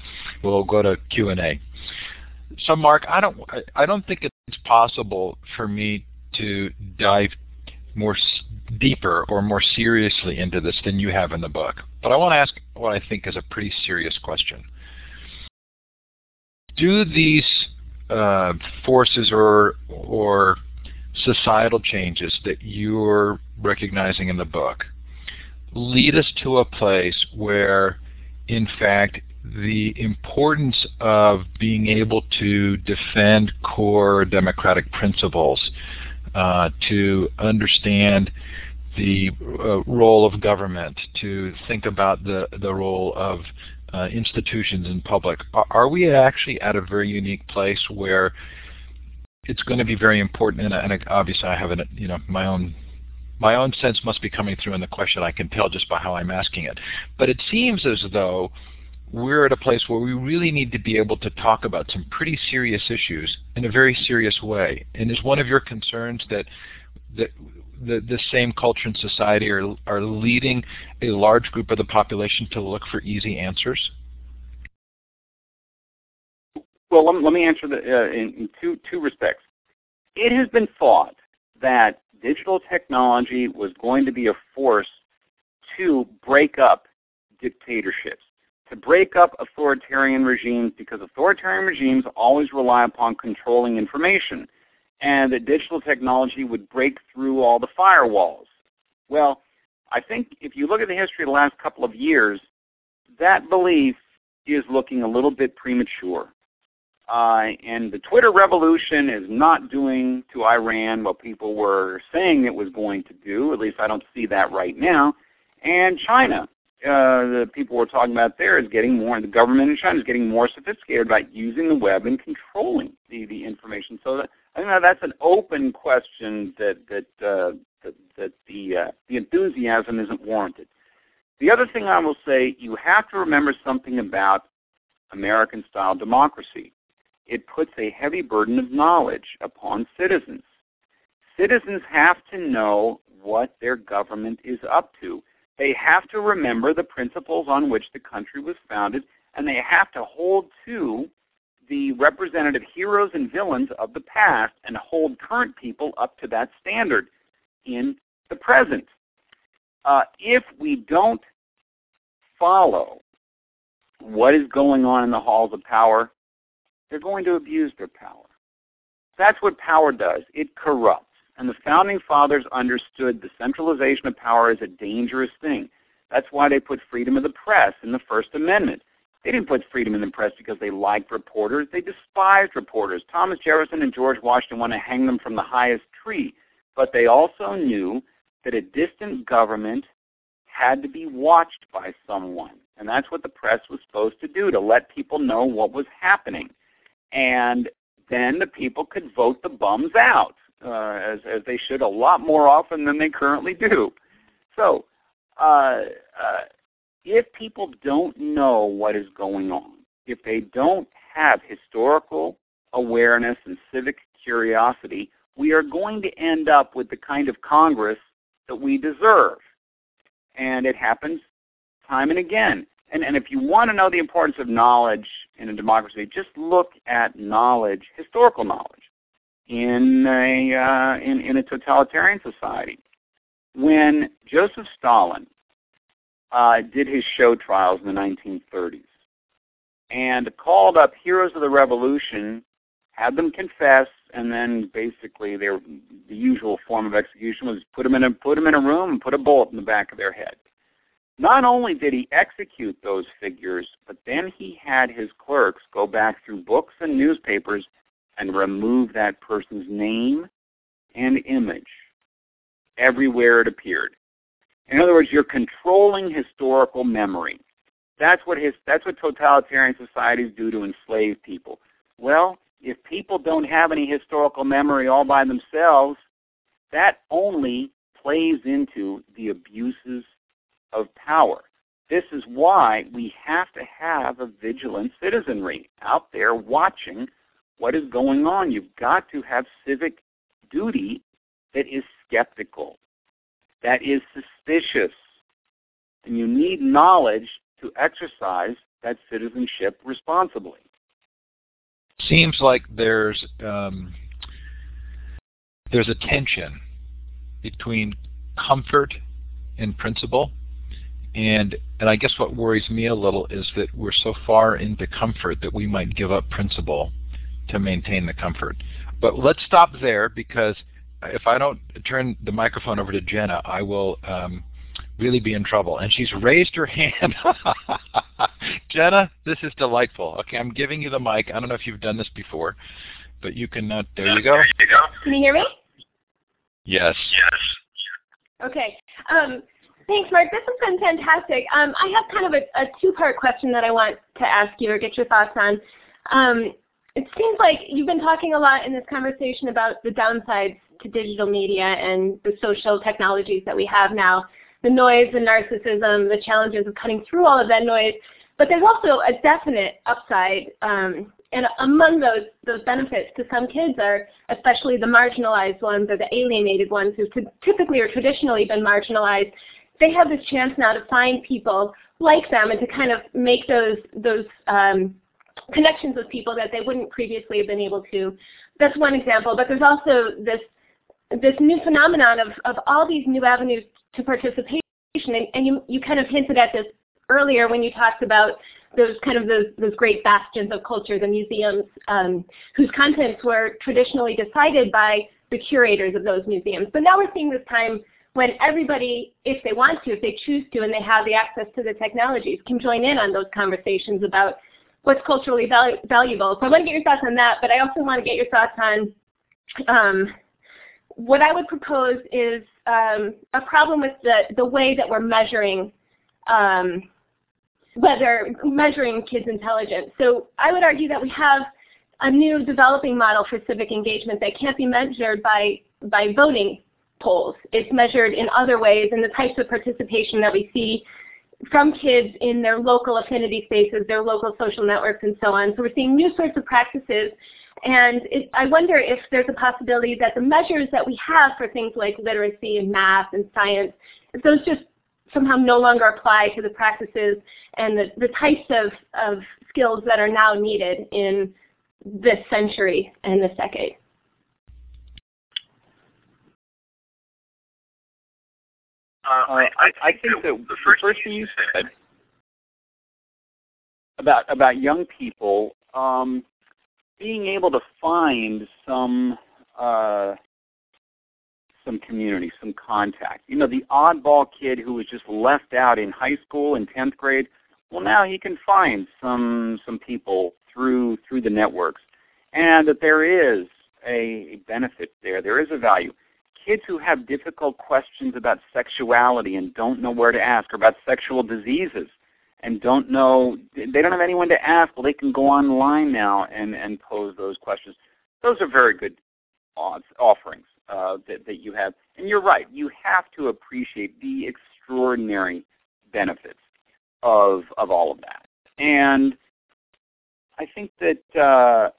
We'll go to Q&A. So, Mark, I don't think it's possible for me to dive more deeper or more seriously into this than you have in the book. But I want to ask what I think is a pretty serious question. Do these forces or societal changes that you're recognizing in the book lead us to a place where, in fact, the importance of being able to defend core democratic principles, to understand the role of government, to think about the role of institutions in public. Are we actually at a very unique place where it's going to be very important? And obviously, I have an, you know, my own sense must be coming through in the question. I can tell just by how I'm asking it. But it seems as though we're at a place where we really need to be able to talk about some pretty serious issues in a very serious way. And is one of your concerns that the same culture and society are leading a large group of the population to look for easy answers? Well, let me answer in two respects. It has been thought that digital technology was going to be a force to break up dictatorships, to break up authoritarian regimes, because authoritarian regimes always rely upon controlling information, and that digital technology would break through all the firewalls. Well, I think if you look at the history of the last couple of years, that belief is looking a little bit premature. And the Twitter revolution is not doing to Iran what people were saying it was going to do. At least I don't see that right now. And China, the people we're talking about there, is getting more, the government in China is getting more sophisticated about using the web and controlling the information. So that, I think that's an open question that the enthusiasm isn't warranted. The other thing I will say, you have to remember something about American-style democracy. It puts a heavy burden of knowledge upon citizens. Citizens have to know what their government is up to. They have to remember the principles on which the country was founded, and they have to hold to the representative heroes and villains of the past and hold current people up to that standard in the present. If we don't follow what is going on in the halls of power, they're going to abuse their power. That's what power does. It corrupts. And the Founding Fathers understood the centralization of power is a dangerous thing. That's why they put freedom of the press in the First Amendment. They didn't put freedom in the press because they liked reporters. They despised reporters. Thomas Jefferson and George Washington wanted to hang them from the highest tree. But they also knew that a distant government had to be watched by someone. And that's what the press was supposed to do, to let people know what was happening. And then the people could vote the bums out, as they should a lot more often than they currently do. So if people don't know what is going on, if they don't have historical awareness and civic curiosity, we are going to end up with the kind of Congress that we deserve. And it happens time and again. And if you want to know the importance of knowledge in a democracy, just look at knowledge, historical knowledge, in a totalitarian society. When Joseph Stalin did his show trials in the 1930s and called up heroes of the revolution, had them confess, and then basically the usual form of execution was put them in a room and put a bullet in the back of their head. Not only did he execute those figures, but then he had his clerks go back through books and newspapers and remove that person's name and image everywhere it appeared. In other words, you're controlling historical memory. That's what totalitarian societies do to enslave people. Well, if people don't have any historical memory all by themselves, that only plays into the abuses of power. This is why we have to have a vigilant citizenry out there watching what is going on. You've got to have civic duty that is skeptical, that is suspicious, and you need knowledge to exercise that citizenship responsibly. Seems like there's a tension between comfort and principle. And I guess what worries me a little is that we're so far into comfort that we might give up principle to maintain the comfort. But let's stop there, because if I don't turn the microphone over to Jenna, I will really be in trouble. And she's raised her hand. Jenna, this is delightful. Okay, I'm giving you the mic. I don't know if you've done this before, but you can. There you go. Can you hear me? Yes. Yes. Okay. Thanks, Mark. This has been fantastic. I have kind of a two-part question that I want to ask you or get your thoughts on. It seems like you've been talking a lot in this conversation about the downsides to digital media and the social technologies that we have now, the noise and narcissism, the challenges of cutting through all of that noise. But there's also a definite upside And among those benefits to some kids are especially the marginalized ones or the alienated ones who typically or traditionally been marginalized. They have this chance now to find people like them and to kind of make those connections with people that they wouldn't previously have been able to. That's one example. But there's also this new phenomenon of all these new avenues to participation. And you kind of hinted at this earlier when you talked about those great bastions of culture, the museums whose contents were traditionally decided by the curators of those museums. But now we're seeing this time when everybody, if they want to, if they choose to, and they have the access to the technologies, can join in on those conversations about what's culturally valuable. So I want to get your thoughts on that, but I also want to get your thoughts on what I would propose is a problem with the way that we're measuring kids' intelligence. So I would argue that we have a new developing model for civic engagement that can't be measured by voting polls. It's measured in other ways, and the types of participation that we see from kids in their local affinity spaces, their local social networks, and so on. So we're seeing new sorts of practices, and I wonder if there's a possibility that the measures that we have for things like literacy and math and science, if those just somehow no longer apply to the practices and the types of skills that are now needed in this century and this decade. I think that the first thing you said about young people being able to find some community, some contact. You know, the oddball kid who was just left out in high school in 10th grade, well, now he can find some people through the networks, and that there is a benefit there. There is a value. Kids who have difficult questions about sexuality and don't know where to ask, or about sexual diseases and they don't have anyone to ask, well, they can go online now and pose those questions. Those are very good offerings that you have. And you're right, you have to appreciate the extraordinary benefits of all of that. And I think that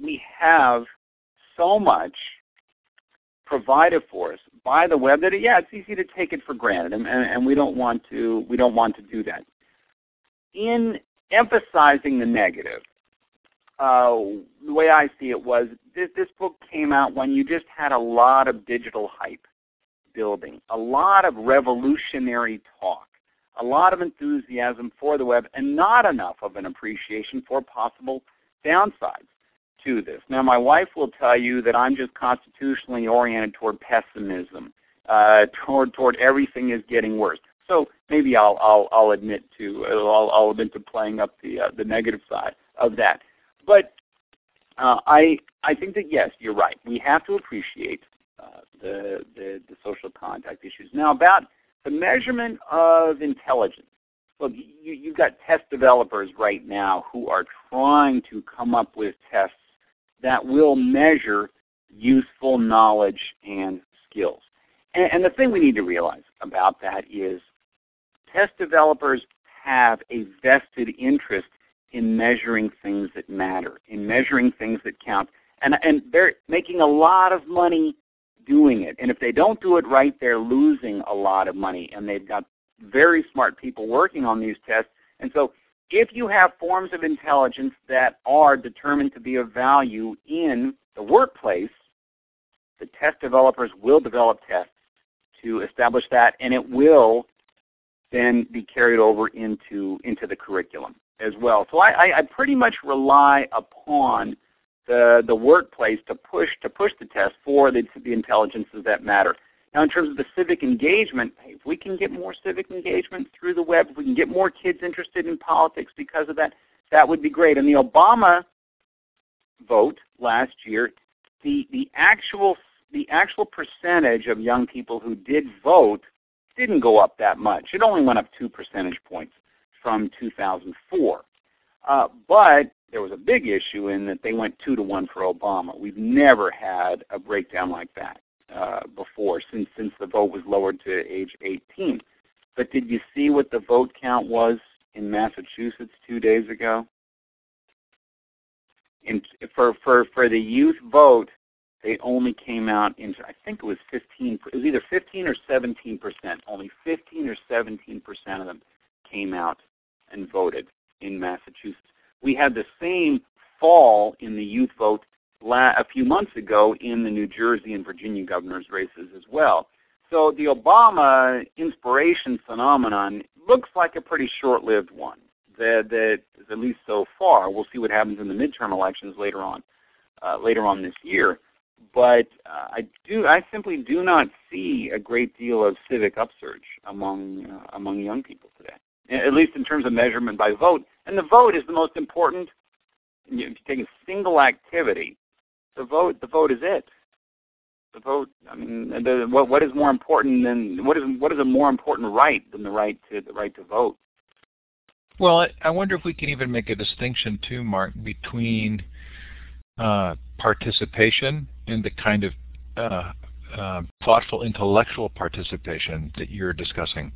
we have so much provided for us by the web that it's easy to take it for granted, and we don't want to do that. In emphasizing the negative, the way I see it was this book came out when you just had a lot of digital hype building, a lot of revolutionary talk, a lot of enthusiasm for the web, and not enough of an appreciation for possible downsides to this. Now, my wife will tell you that I'm just constitutionally oriented toward pessimism, toward everything is getting worse. So maybe I'll admit to playing up the negative side of that. But I think that yes, you're right. We have to appreciate the social contact issues. Now, about the measurement of intelligence. Look, you've got test developers right now who are trying to come up with tests that will measure useful knowledge and skills. And the thing we need to realize about that is test developers have a vested interest in measuring things that matter, in measuring things that count. And they're making a lot of money doing it. And if they don't do it right, they're losing a lot of money. And they've got very smart people working on these tests. And so if you have forms of intelligence that are determined to be of value in the workplace, the test developers will develop tests to establish that, and it will then be carried over into the curriculum as well. So I pretty much rely upon the workplace to push the test for the intelligences that matter. Now, in terms of the civic engagement, if we can get more civic engagement through the web, if we can get more kids interested in politics because of that, that would be great. And the Obama vote last year, the actual percentage of young people who did vote didn't go up that much. It only went up 2 percentage points from 2004. But there was a big issue in that they went 2-to-1 for Obama. We've never had a breakdown like that before, since the vote was lowered to age 18. But did you see what the vote count was in Massachusetts 2 days ago? for the youth vote, they only came out in, I think it was 15, it was either 15 or 17%. Only 15 or 17% of them came out and voted in Massachusetts. We had the same fall in the youth vote a few months ago in the New Jersey and Virginia governor's races as well. So the Obama inspiration phenomenon looks like a pretty short-lived one, that is at least so far. We'll see what happens in the midterm elections later on this year. But I simply do not see a great deal of civic upsurge among young people today, at least in terms of measurement by vote. And the vote is the most important. If you take a single activity, the vote is it. The vote. I mean, what is more important than what is a more important right than the right to vote? Well, I wonder if we can even make a distinction too, Mark, between participation and the kind of thoughtful intellectual participation that you're discussing.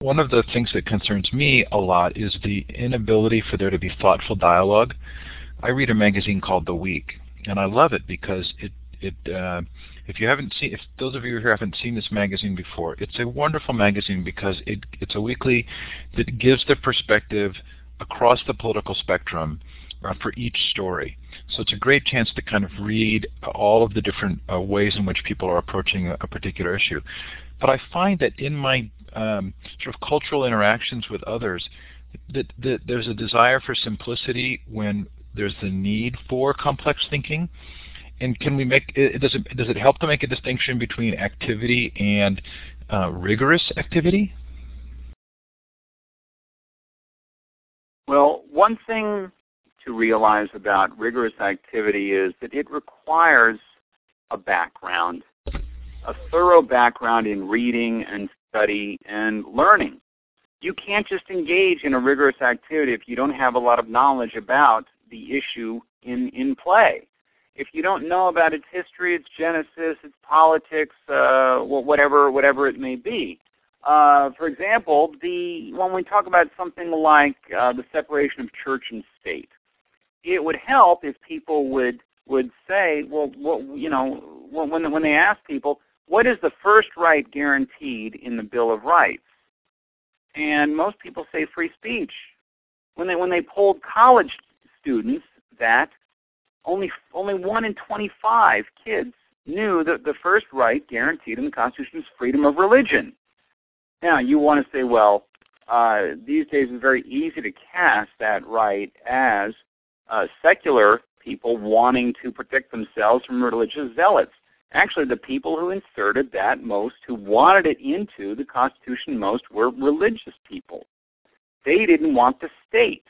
One of the things that concerns me a lot is the inability for there to be thoughtful dialogue. I read a magazine called The Week, and I love it because if you haven't seen, if those of you who haven't seen this magazine before, it's a wonderful magazine because it's a weekly that gives the perspective across the political spectrum for each story. So it's a great chance to kind of read all of the different ways in which people are approaching a particular issue. But I find that in my sort of cultural interactions with others, that there's a desire for simplicity when there's the need for complex thinking. And can we make it? Does it help to make a distinction between activity and rigorous activity? Well, one thing to realize about rigorous activity is that it requires a background, a thorough background in reading and study and learning. You can't just engage in a rigorous activity if you don't have a lot of knowledge about the issue in play. If you don't know about its history, its genesis, its politics, whatever it may be. For example, when we talk about something like the separation of church and state, it would help if people would say, well, when they ask people, what is the first right guaranteed in the Bill of Rights? And most people say free speech. When they polled college students, that only 1 in 25 kids knew that the first right guaranteed in the Constitution is freedom of religion. Now, you want to say, well, these days it's very easy to cast that right as secular people wanting to protect themselves from religious zealots. Actually, the people who inserted that most, who wanted it into the Constitution most, were religious people. They didn't want the state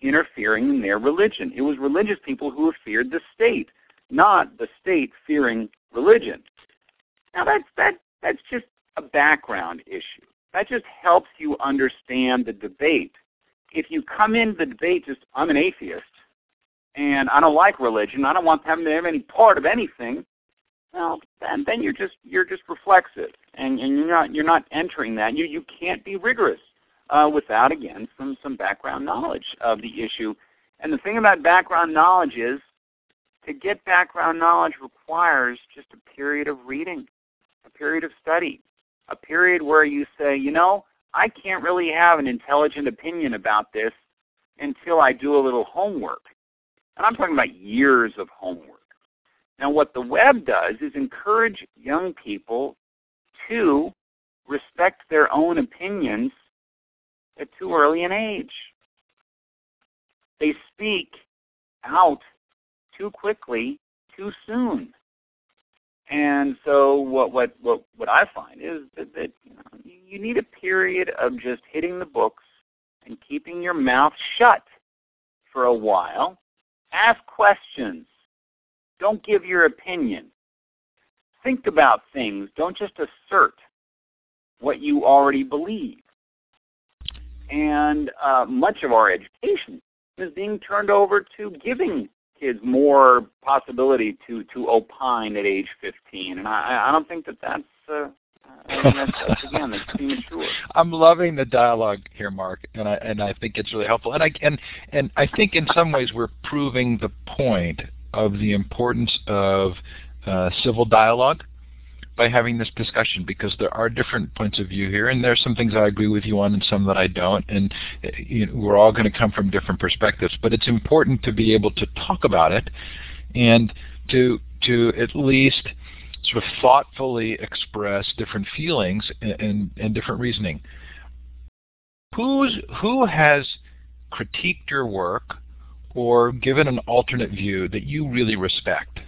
interfering in their religion. It was religious people who feared the state, not the state fearing religion. Now that's just a background issue. That just helps you understand the debate. If you come into the debate just, I'm an atheist, and I don't like religion, I don't want them to have any part of anything, well, then you're just reflexive, and you're not entering that. You can't be rigorous without, again, some background knowledge of the issue. And the thing about background knowledge is, to get background knowledge requires just a period of reading, a period of study, a period where you say, you know, I can't really have an intelligent opinion about this until I do a little homework. And I'm talking about years of homework. Now, what the web does is encourage young people to respect their own opinions at too early an age. They speak out too quickly, too soon. And so what I find is that you need a period of just hitting the books and keeping your mouth shut for a while. Ask questions. Don't give your opinion. Think about things. Don't just assert what you already believe. And much of our education is being turned over to giving kids more possibility to opine at age 15. And I don't think that that's I mean, that's again, it's premature. I'm loving the dialogue here, Mark, and I think it's really helpful. And I think in some ways we're proving the point of the importance of civil dialogue by having this discussion, because there are different points of view here, and there's some things I agree with you on and some that I don't, and you know, we're all going to come from different perspectives, but it's important to be able to talk about it and to at least sort of thoughtfully express different feelings and different reasoning. Who has critiqued your work or given an alternate view that you really respect?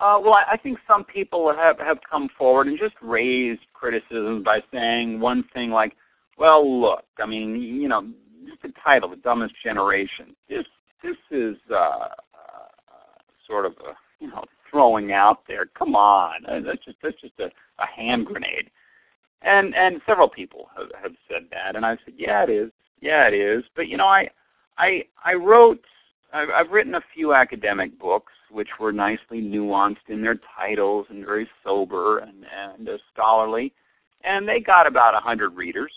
Well, I think some people have come forward and just raised criticism by saying one thing like, well, look, I mean, you know, just the title, The Dumbest Generation, this is sort of a, you know, throwing out there. Come on, that's just a hand grenade. And several people have said that, and I said, yeah, it is. But you know, I've written a few academic books which were nicely nuanced in their titles and very sober and scholarly, and they got about 100 readers.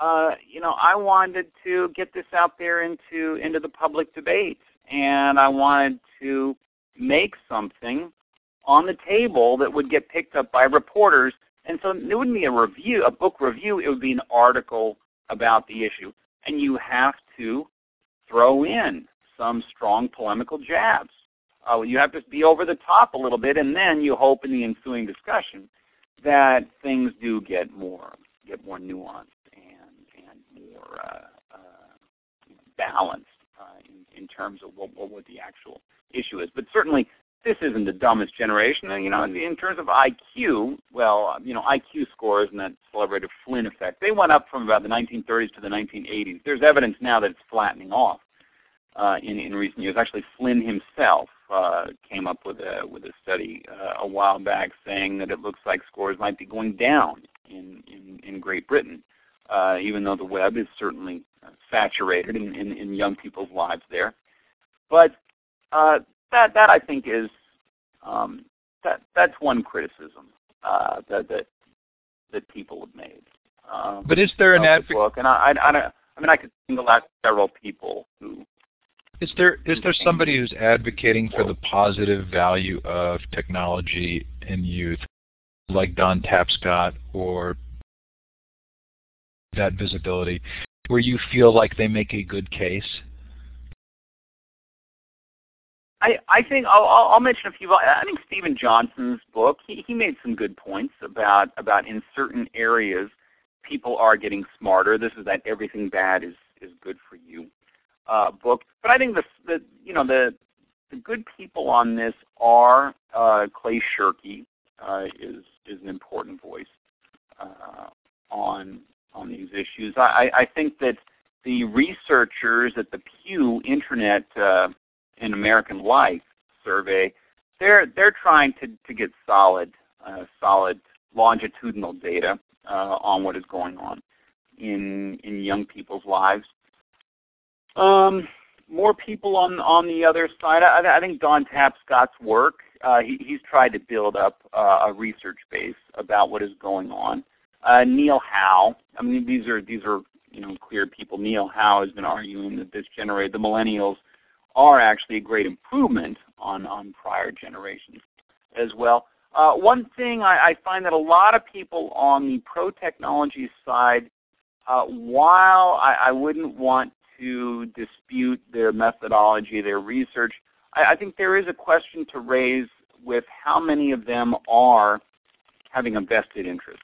You know, I wanted to get this out there into the public debate, and I wanted to make something on the table that would get picked up by reporters, and so it wouldn't be a book review, it would be an article about the issue, and you have to throw in some strong polemical jabs. You have to be over the top a little bit, and then you hope in the ensuing discussion that things do get more nuanced and more balanced in terms of what the actual issue is. But certainly, this isn't the dumbest generation. You know, in terms of IQ, well, you know, IQ scores and that celebrated Flynn effect, they went up from about the 1930s to the 1980s. There's evidence now that it's flattening off in recent years. Actually, Flynn himself came up with a study a while back saying that it looks like scores might be going down in Great Britain, even though the web is certainly saturated in young people's lives there. But that I think is that's one criticism that people have made. But is there an advocate? And I could single out several people who. Is there somebody who's advocating for the positive value of technology in youth, like Don Tapscott, or that visibility, where you feel like they make a good case? I think I'll mention a few. I think Stephen Johnson's book, he made some good points about in certain areas people are getting smarter. This is that everything bad is good for you. Book, but I think the good people on this are Clay Shirky is an important voice on these issues. I think that the researchers at the Pew Internet and American Life survey, they're trying to get solid longitudinal data on what is going on in young people's lives. More people on the other side. I think Don Tapscott's work, he's tried to build up a research base about what is going on. Neil Howe, I mean, these are you know, clear people. Neil Howe has been arguing that this generation, the millennials, are actually a great improvement on prior generations as well. One thing I find that a lot of people on the pro-technology side, while I wouldn't want to dispute their methodology, their research, I think there is a question to raise with how many of them are having a vested interest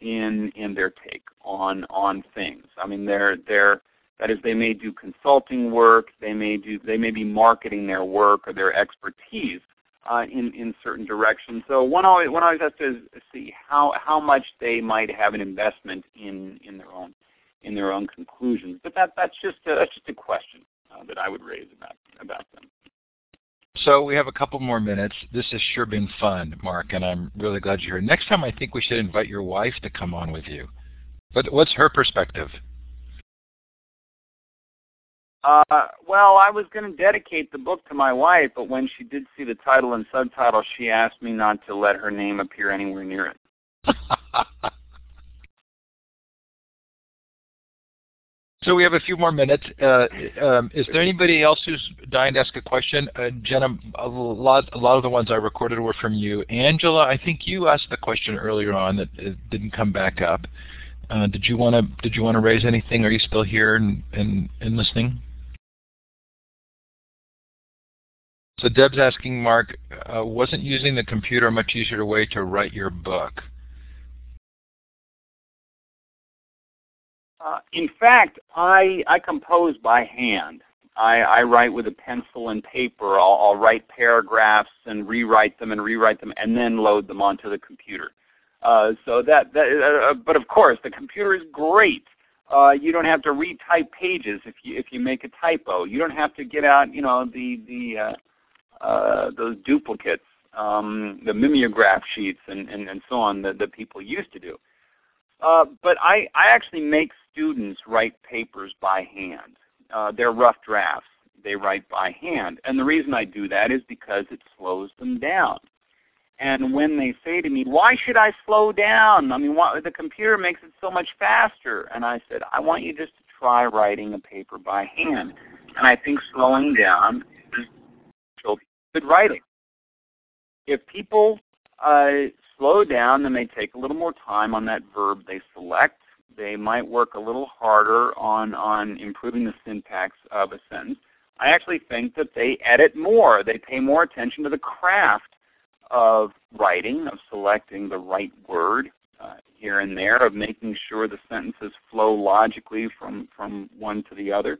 in their take on things. I mean, that is, they may do consulting work, they may be marketing their work or their expertise in certain directions. So one always has to see how much they might have an investment in their own conclusions, but that's just a question that I would raise about them. So we have a couple more minutes. This has sure been fun, Mark, and I'm really glad you're here. Next time, I think we should invite your wife to come on with you. But what's her perspective? Well, I was going to dedicate the book to my wife, but when she did see the title and subtitle, she asked me not to let her name appear anywhere near it. So we have a few more minutes. Is there anybody else who's dying to ask a question? Jenna, a lot of the ones I recorded were from you. Angela, I think you asked the question earlier on that didn't come back up. Did you want to raise anything? Are you still here and listening? So Deb's asking Mark, wasn't using the computer a much easier way to write your book? In fact, I compose by hand. I write with a pencil and paper. I'll write paragraphs and rewrite them, and then load them onto the computer. But of course, the computer is great. You don't have to retype pages if you make a typo. You don't have to get out, you know, those duplicates, the mimeograph sheets, and so on that people used to do. But I actually make students write papers by hand. They're rough drafts. They write by hand. And the reason I do that is because it slows them down. And when they say to me, why should I slow down? I mean, the computer makes it so much faster. And I said, I want you just to try writing a paper by hand. And I think slowing down is good writing. If people slow down, then they take a little more time on that verb they select. They might work a little harder on improving the syntax of a sentence. I actually think that they edit more. They pay more attention to the craft of writing, of selecting the right word here and there, of making sure the sentences flow logically from one to the other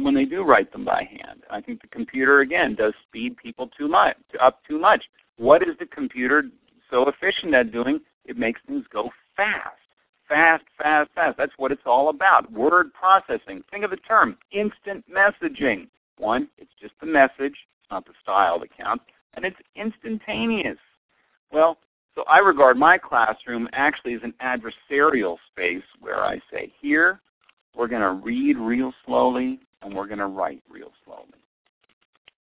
when they do write them by hand. I think the computer, again, does speed people up too much. What is the computer so efficient at doing? It makes things go fast, fast, fast, fast. That's what it's all about, word processing. Think of the term instant messaging. One, it's just the message, it's not the style that counts, and it's instantaneous. Well, so I regard my classroom actually as an adversarial space where I say, here, we're going to read real slowly, and we're going to write real slowly.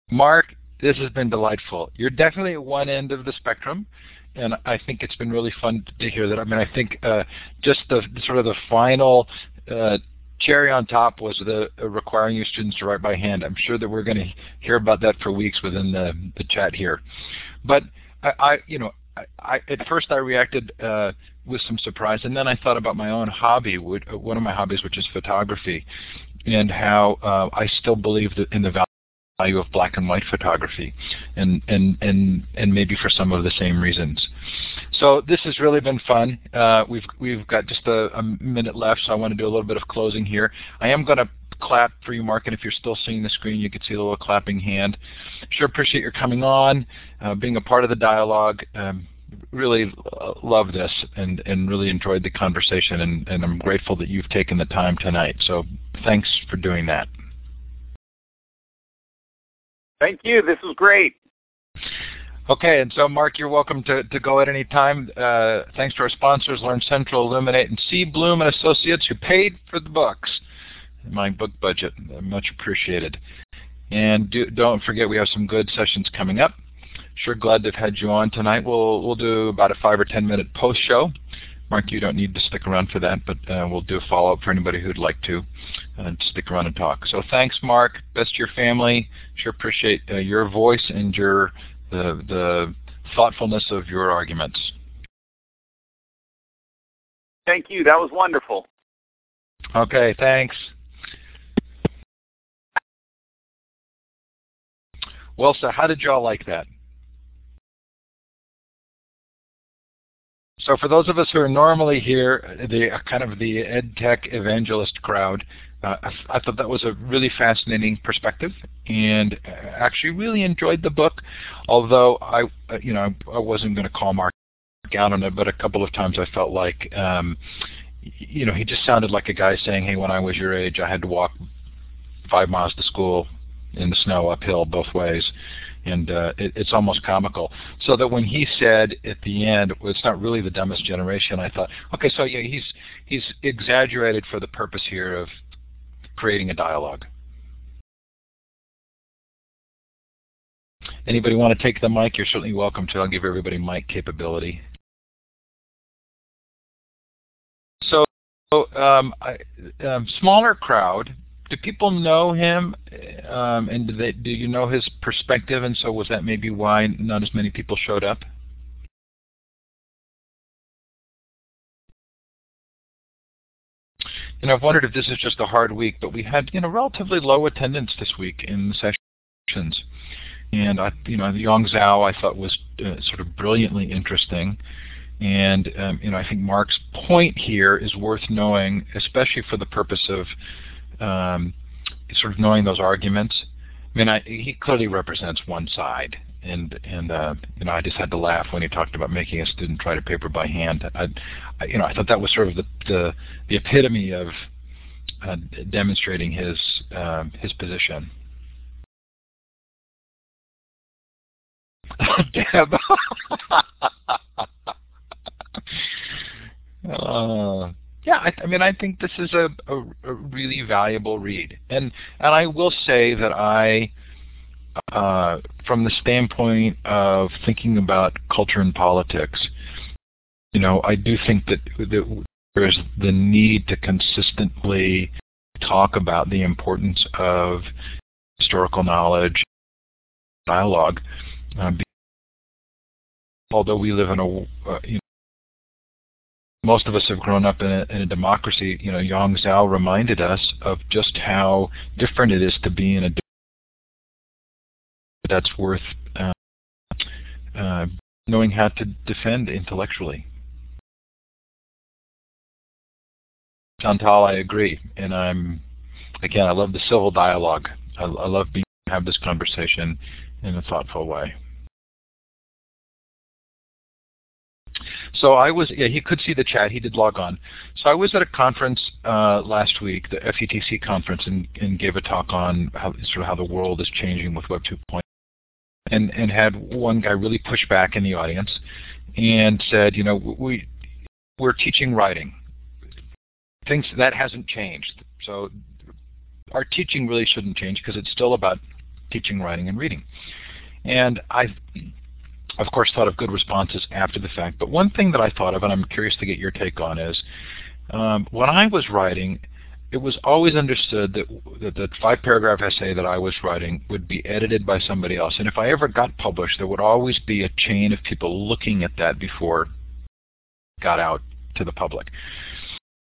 Mark, this has been delightful. You're definitely at one end of the spectrum. And I think it's been really fun to hear that. I mean, I think just the sort of the final cherry on top was the requiring your students to write by hand. I'm sure that we're going to hear about that for weeks within the chat here. But I at first I reacted with some surprise, and then I thought about my own hobby, one of my hobbies, which is photography, and how I still believe that in the value of black and white photography, and maybe for some of the same reasons. So this has really been fun. We've got just a minute left, so I want to do a little bit of closing here. I am going to clap for you, Mark, and if you're still seeing the screen, you can see the little clapping hand. Sure appreciate your coming on, being a part of the dialogue. Really love this and really enjoyed the conversation, and I'm grateful that you've taken the time tonight. So thanks for doing that. Thank you. This was great. Okay, and so Mark, you're welcome to go at any time. Thanks to our sponsors, Learn Central, Illuminate, and C. Bloom and Associates, who paid for the books. My book budget, much appreciated. And don't forget, we have some good sessions coming up. Sure, glad to have had you on tonight. We'll do about a 5- or 10-minute post show. Mark, you don't need to stick around for that, but we'll do a follow-up for anybody who'd like to stick around and talk. So thanks, Mark. Best to your family. Sure appreciate your voice and the thoughtfulness of your arguments. Thank you. That was wonderful. Okay, thanks. Well, so how did y'all like that? So for those of us who are normally here, the ed tech evangelist crowd, I thought that was a really fascinating perspective, and actually really enjoyed the book. Although I wasn't going to call Mark out on it, but a couple of times I felt like, he just sounded like a guy saying, "Hey, when I was your age, I had to walk 5 miles to school in the snow uphill both ways." And it's almost comical. So that when he said at the end, well, it's not really the dumbest generation, I thought, okay, so yeah, he's exaggerated for the purpose here of creating a dialogue. Anybody want to take the mic? You're certainly welcome to. I'll give everybody mic capability. So, smaller crowd. Do people know him, and do you know his perspective? And so was that maybe why not as many people showed up? You know, I've wondered if this is just a hard week, but we had, you know, relatively low attendance this week in the sessions. And, you know, Yong Zhao I thought was sort of brilliantly interesting. And, you know, I think Mark's point here is worth knowing, especially for the purpose of sort of knowing those arguments. I mean, he clearly represents one side. And you know, I just had to laugh when he talked about making a student write a paper by hand. You know, I thought that was sort of the epitome of demonstrating his position. Deb. Yeah, I mean, I think this is a really valuable read, and I will say that I. From the standpoint of thinking about culture and politics, you know, I do think that there is the need to consistently talk about the importance of historical knowledge dialogue. Although we live in a, you know, most of us have grown up in a democracy. You know, Yong Zhao reminded us of just how different it is to be in a democracy. That's worth knowing how to defend intellectually. Chantal, I agree, and I'm again. I love the civil dialogue. I love being able to have this conversation in a thoughtful way. So I was. Yeah, he could see the chat. He did log on. So I was at a conference last week, the FETC conference, and gave a talk on how, sort of how the world is changing with Web 2.0. And had one guy really push back in the audience, and said, you know, we're teaching writing. Things that hasn't changed. So our teaching really shouldn't change because it's still about teaching writing and reading. And I've of course thought of good responses after the fact, but one thing that I thought of, and I'm curious to get your take on, is when I was writing, it was always understood that the 5-paragraph essay that I was writing would be edited by somebody else, and if I ever got published, there would always be a chain of people looking at that before it got out to the public.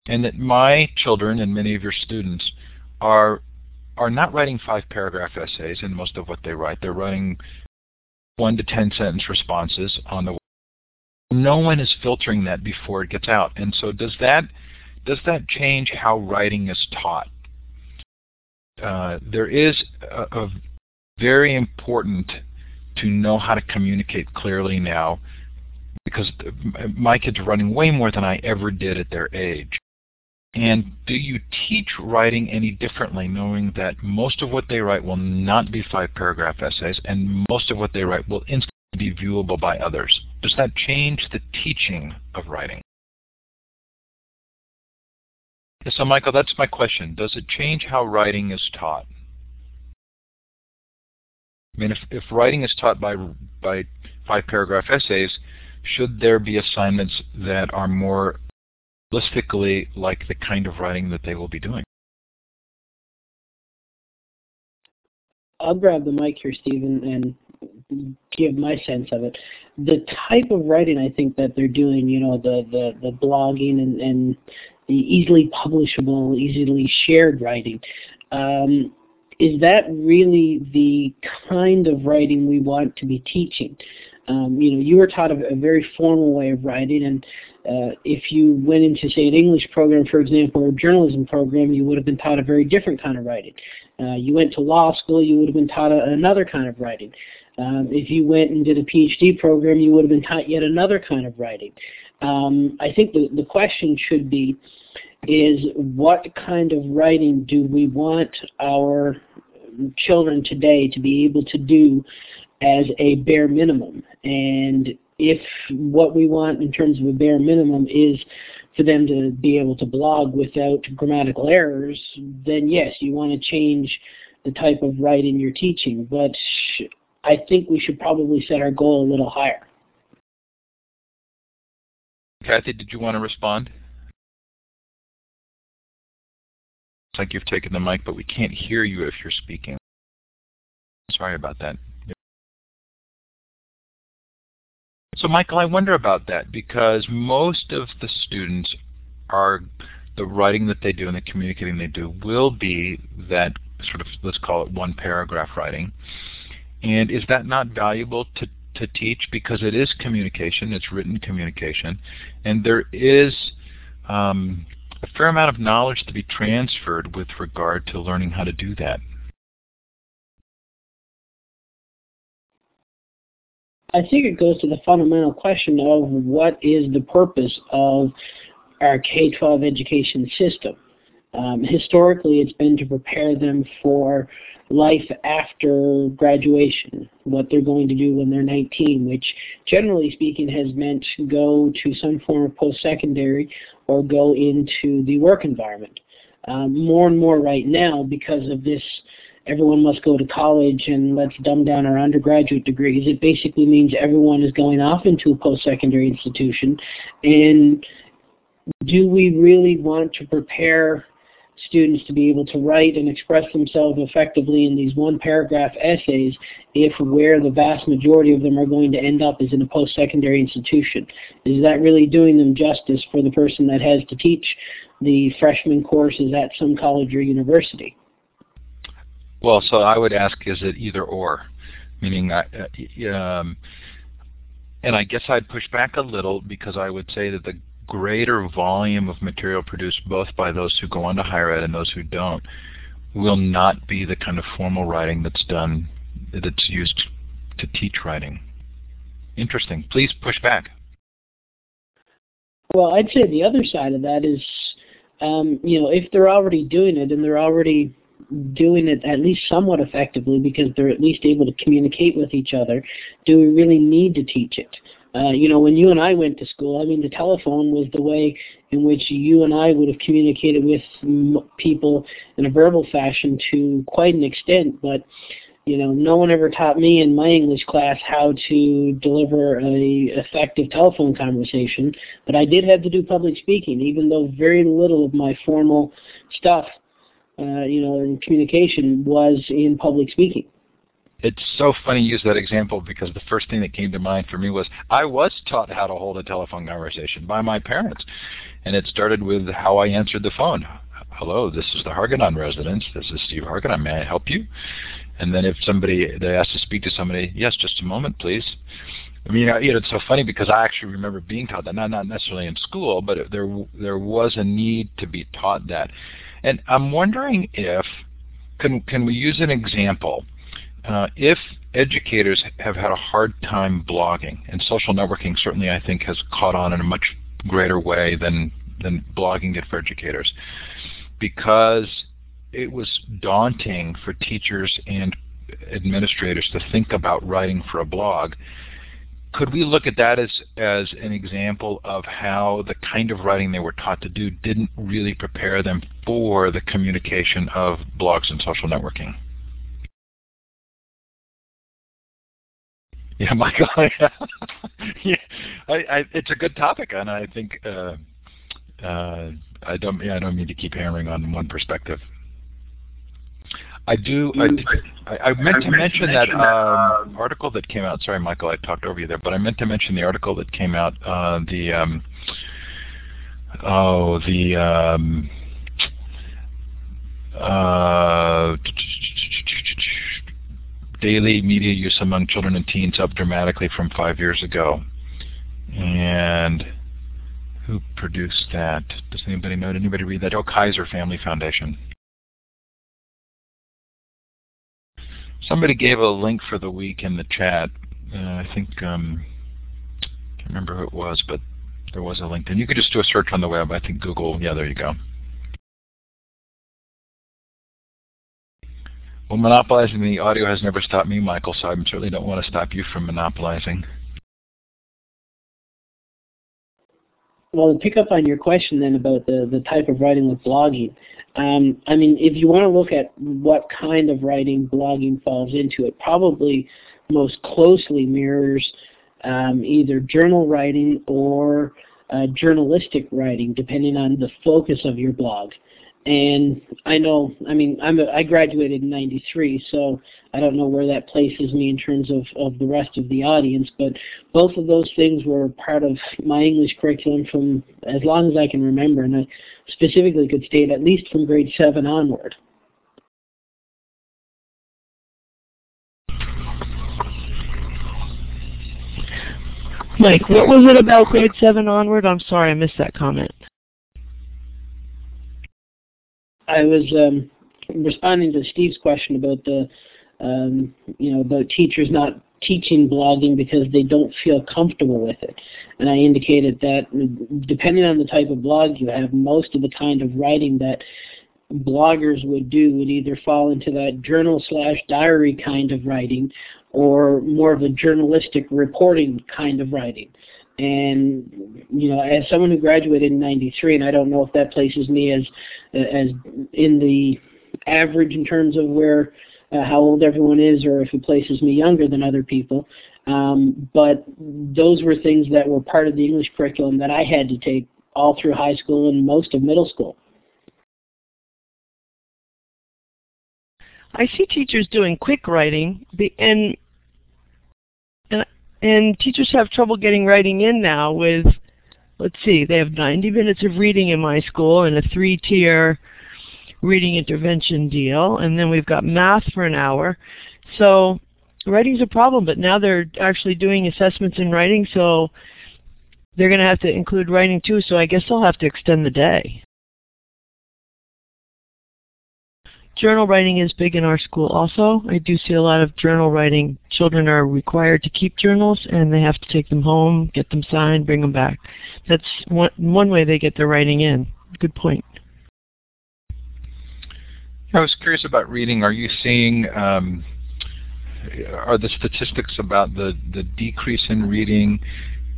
And that my children and many of your students are not writing 5-paragraph essays in most of what they write. They're writing 1- to 10-sentence responses on the web. No one is filtering that before it gets out, and so does that change how writing is taught? There is a very important to know how to communicate clearly now, because my kids are writing way more than I ever did at their age. And do you teach writing any differently, knowing that most of what they write will not be 5-paragraph essays, and most of what they write will instantly be viewable by others? Does that change the teaching of writing? So, Michael, that's my question. Does it change how writing is taught? I mean, if writing is taught by 5-paragraph essays, should there be assignments that are more realistically like the kind of writing that they will be doing? I'll grab the mic here, Stephen, and give my sense of it. The type of writing I think that they're doing, you know, the blogging and the easily publishable, easily shared writing, is that really the kind of writing we want to be teaching? You know, you were taught a very formal way of writing, and if you went into, say, an English program, for example, or a journalism program, you would have been taught a very different kind of writing. You went to law school, you would have been taught another kind of writing. If you went and did a PhD program, you would have been taught yet another kind of writing. I think the question should be, is what kind of writing do we want our children today to be able to do as a bare minimum? And if what we want in terms of a bare minimum is for them to be able to blog without grammatical errors, then yes, you want to change the type of writing you're teaching. But I think we should probably set our goal a little higher. Kathy, did you want to respond? It's like you've taken the mic, but we can't hear you if you're speaking. Sorry about that. So, Michael, I wonder about that, because most of the students are, the writing that they do and the communicating they do will be that sort of, let's call it one paragraph writing. And is that not valuable to teach? Because it is communication, it's written communication, and there is a fair amount of knowledge to be transferred with regard to learning how to do that. I think it goes to the fundamental question of what is the purpose of our K-12 education system. Historically, it's been to prepare them for life after graduation, what they're going to do when they're 19, which generally speaking has meant go to some form of post-secondary or go into the work environment. More and more right now, because of this everyone must go to college and let's dumb down our undergraduate degrees, it basically means everyone is going off into a post-secondary institution. And do we really want to prepare students to be able to write and express themselves effectively in these one-paragraph essays if where the vast majority of them are going to end up is in a post-secondary institution? Is that really doing them justice for the person that has to teach the freshman courses at some college or university? Well, so I would ask, is it either or? Meaning, and I guess I'd push back a little, because I would say that the greater volume of material produced both by those who go on to higher ed and those who don't will not be the kind of formal writing that's done, that's used to teach writing. Interesting. Please push back. Well, I'd say the other side of that is, if they're already doing it and they're already doing it at least somewhat effectively because they're at least able to communicate with each other, do we really need to teach it? When you and I went to school, I mean, the telephone was the way in which you and I would have communicated with people in a verbal fashion to quite an extent, but, no one ever taught me in my English class how to deliver an effective telephone conversation, but I did have to do public speaking, even though very little of my formal stuff in communication was in public speaking. It's so funny you use that example, because the first thing that came to mind for me was I was taught how to hold a telephone conversation by my parents, and it started with how I answered the phone. Hello, this is the Hargadon residence. This is Steve Hargadon. May I help you? And then if they asked to speak to somebody, yes, just a moment, please. I mean, it's so funny because I actually remember being taught that, not necessarily in school, but there was a need to be taught that. And I'm wondering if, can we use an example, if educators have had a hard time blogging, and social networking certainly I think has caught on in a much greater way than blogging did for educators, because it was daunting for teachers and administrators to think about writing for a blog. Could we look at that as an example of how the kind of writing they were taught to do didn't really prepare them for the communication of blogs and social networking? Yeah, Michael. Yeah, it's a good topic, and I think I don't mean to keep hammering on one perspective. I meant to mention that article that came out. Sorry, Michael, I talked over you there, but I meant to mention the article that came out. Daily media use among children and teens up dramatically from 5 years ago. And who produced that? Does anybody know? Did anybody read that? Oh, Kaiser Family Foundation. Somebody gave a link for The Week in the chat. I think, I can't remember who it was, but there was a link. And you could just do a search on the web. I think Google, yeah, there you go. Well, monopolizing the audio has never stopped me, Michael, so I certainly don't want to stop you from monopolizing. Well, to pick up on your question then about the type of writing with blogging, if you want to look at what kind of writing blogging falls into, it probably most closely mirrors either journal writing or journalistic writing, depending on the focus of your blog. And I know, I mean, I graduated in '93, so I don't know where that places me in terms of the rest of the audience, but both of those things were part of my English curriculum from as long as I can remember, and I specifically could state at least from grade 7 onward. Mike, what was it about grade 7 onward? I'm sorry, I missed that comment. I was responding to Steve's question about the, about teachers not teaching blogging because they don't feel comfortable with it. And I indicated that depending on the type of blog you have, most of the kind of writing that bloggers would do would either fall into that journal/diary kind of writing or more of a journalistic reporting kind of writing. And, you know, as someone who graduated in '93, and I don't know if that places me as in the average in terms of where, how old everyone is, or if it places me younger than other people, but those were things that were part of the English curriculum that I had to take all through high school and most of middle school. I see teachers doing quick writing, and teachers have trouble getting writing in now with, let's see, they have 90 minutes of reading in my school and a 3-tier reading intervention deal. And then we've got math for an hour. So writing's a problem, but now they're actually doing assessments in writing, so they're going to have to include writing too, so I guess they'll have to extend the day. Journal writing is big in our school also. I do see a lot of journal writing. Children are required to keep journals, and they have to take them home, get them signed, bring them back. That's one way they get their writing in. Good point. I was curious about reading. Are you seeing, are the statistics about the decrease in reading,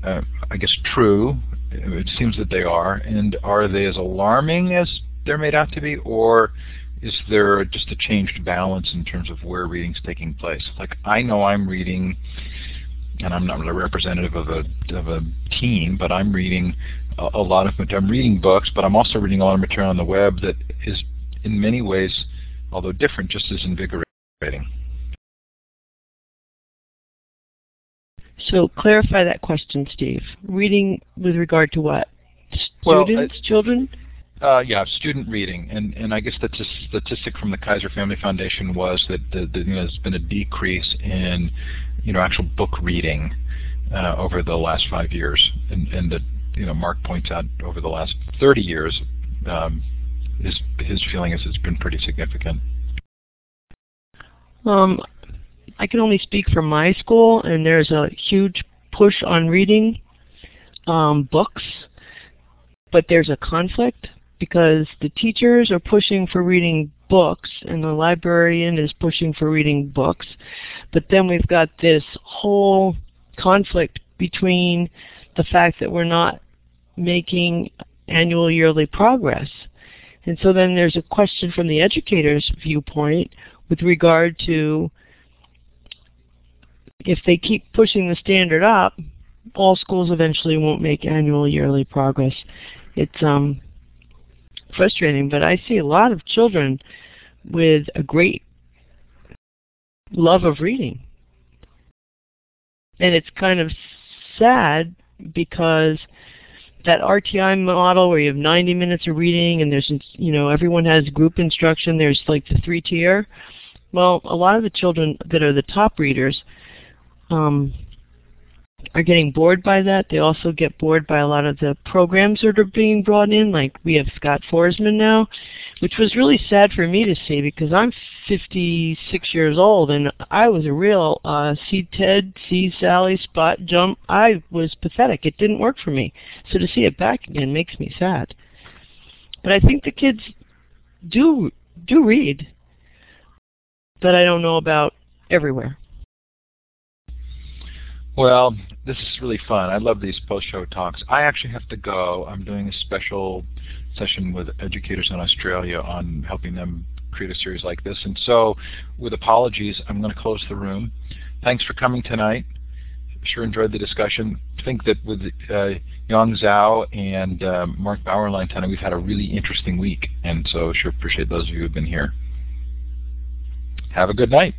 I guess, true? It seems that they are. And are they as alarming as they're made out to be, or is there just a changed balance in terms of where reading's taking place? Like, I know I'm reading, and I'm not really representative of a team, but I'm reading a lot of, I'm reading books, but I'm also reading a lot of material on the web that is in many ways, although different, just as invigorating. So clarify that question, Steve. Reading with regard to what? Students, children? Yeah, student reading, and I guess the statistic from the Kaiser Family Foundation was that there's been a decrease in actual book reading over the last 5 years, and that Mark points out over the last 30 years, his feeling is it's been pretty significant. I can only speak for my school, and there's a huge push on reading books, but there's a conflict, because the teachers are pushing for reading books and the librarian is pushing for reading books. But then we've got this whole conflict between the fact that we're not making annual yearly progress. And so then there's a question from the educator's viewpoint with regard to, if they keep pushing the standard up, all schools eventually won't make annual yearly progress. It's frustrating, but I see a lot of children with a great love of reading. And it's kind of sad, because that RTI model where you have 90 minutes of reading and there's, everyone has group instruction, there's like the 3-tier. Well, a lot of the children that are the top readers are getting bored by that. They also get bored by a lot of the programs that are being brought in, like we have Scott Forsman now, which was really sad for me to see, because I'm 56 years old and I was a real C-TED, C-Sally, spot jump. I was pathetic. It didn't work for me. So to see it back again makes me sad. But I think the kids do read, but I don't know about everywhere. Well, this is really fun. I love these post-show talks. I actually have to go. I'm doing a special session with educators in Australia on helping them create a series like this. And so, with apologies, I'm going to close the room. Thanks for coming tonight. Sure enjoyed the discussion. I think that with Yong Zhao and Mark Bauerlein tonight, we've had a really interesting week, and so sure appreciate those of you who have been here. Have a good night.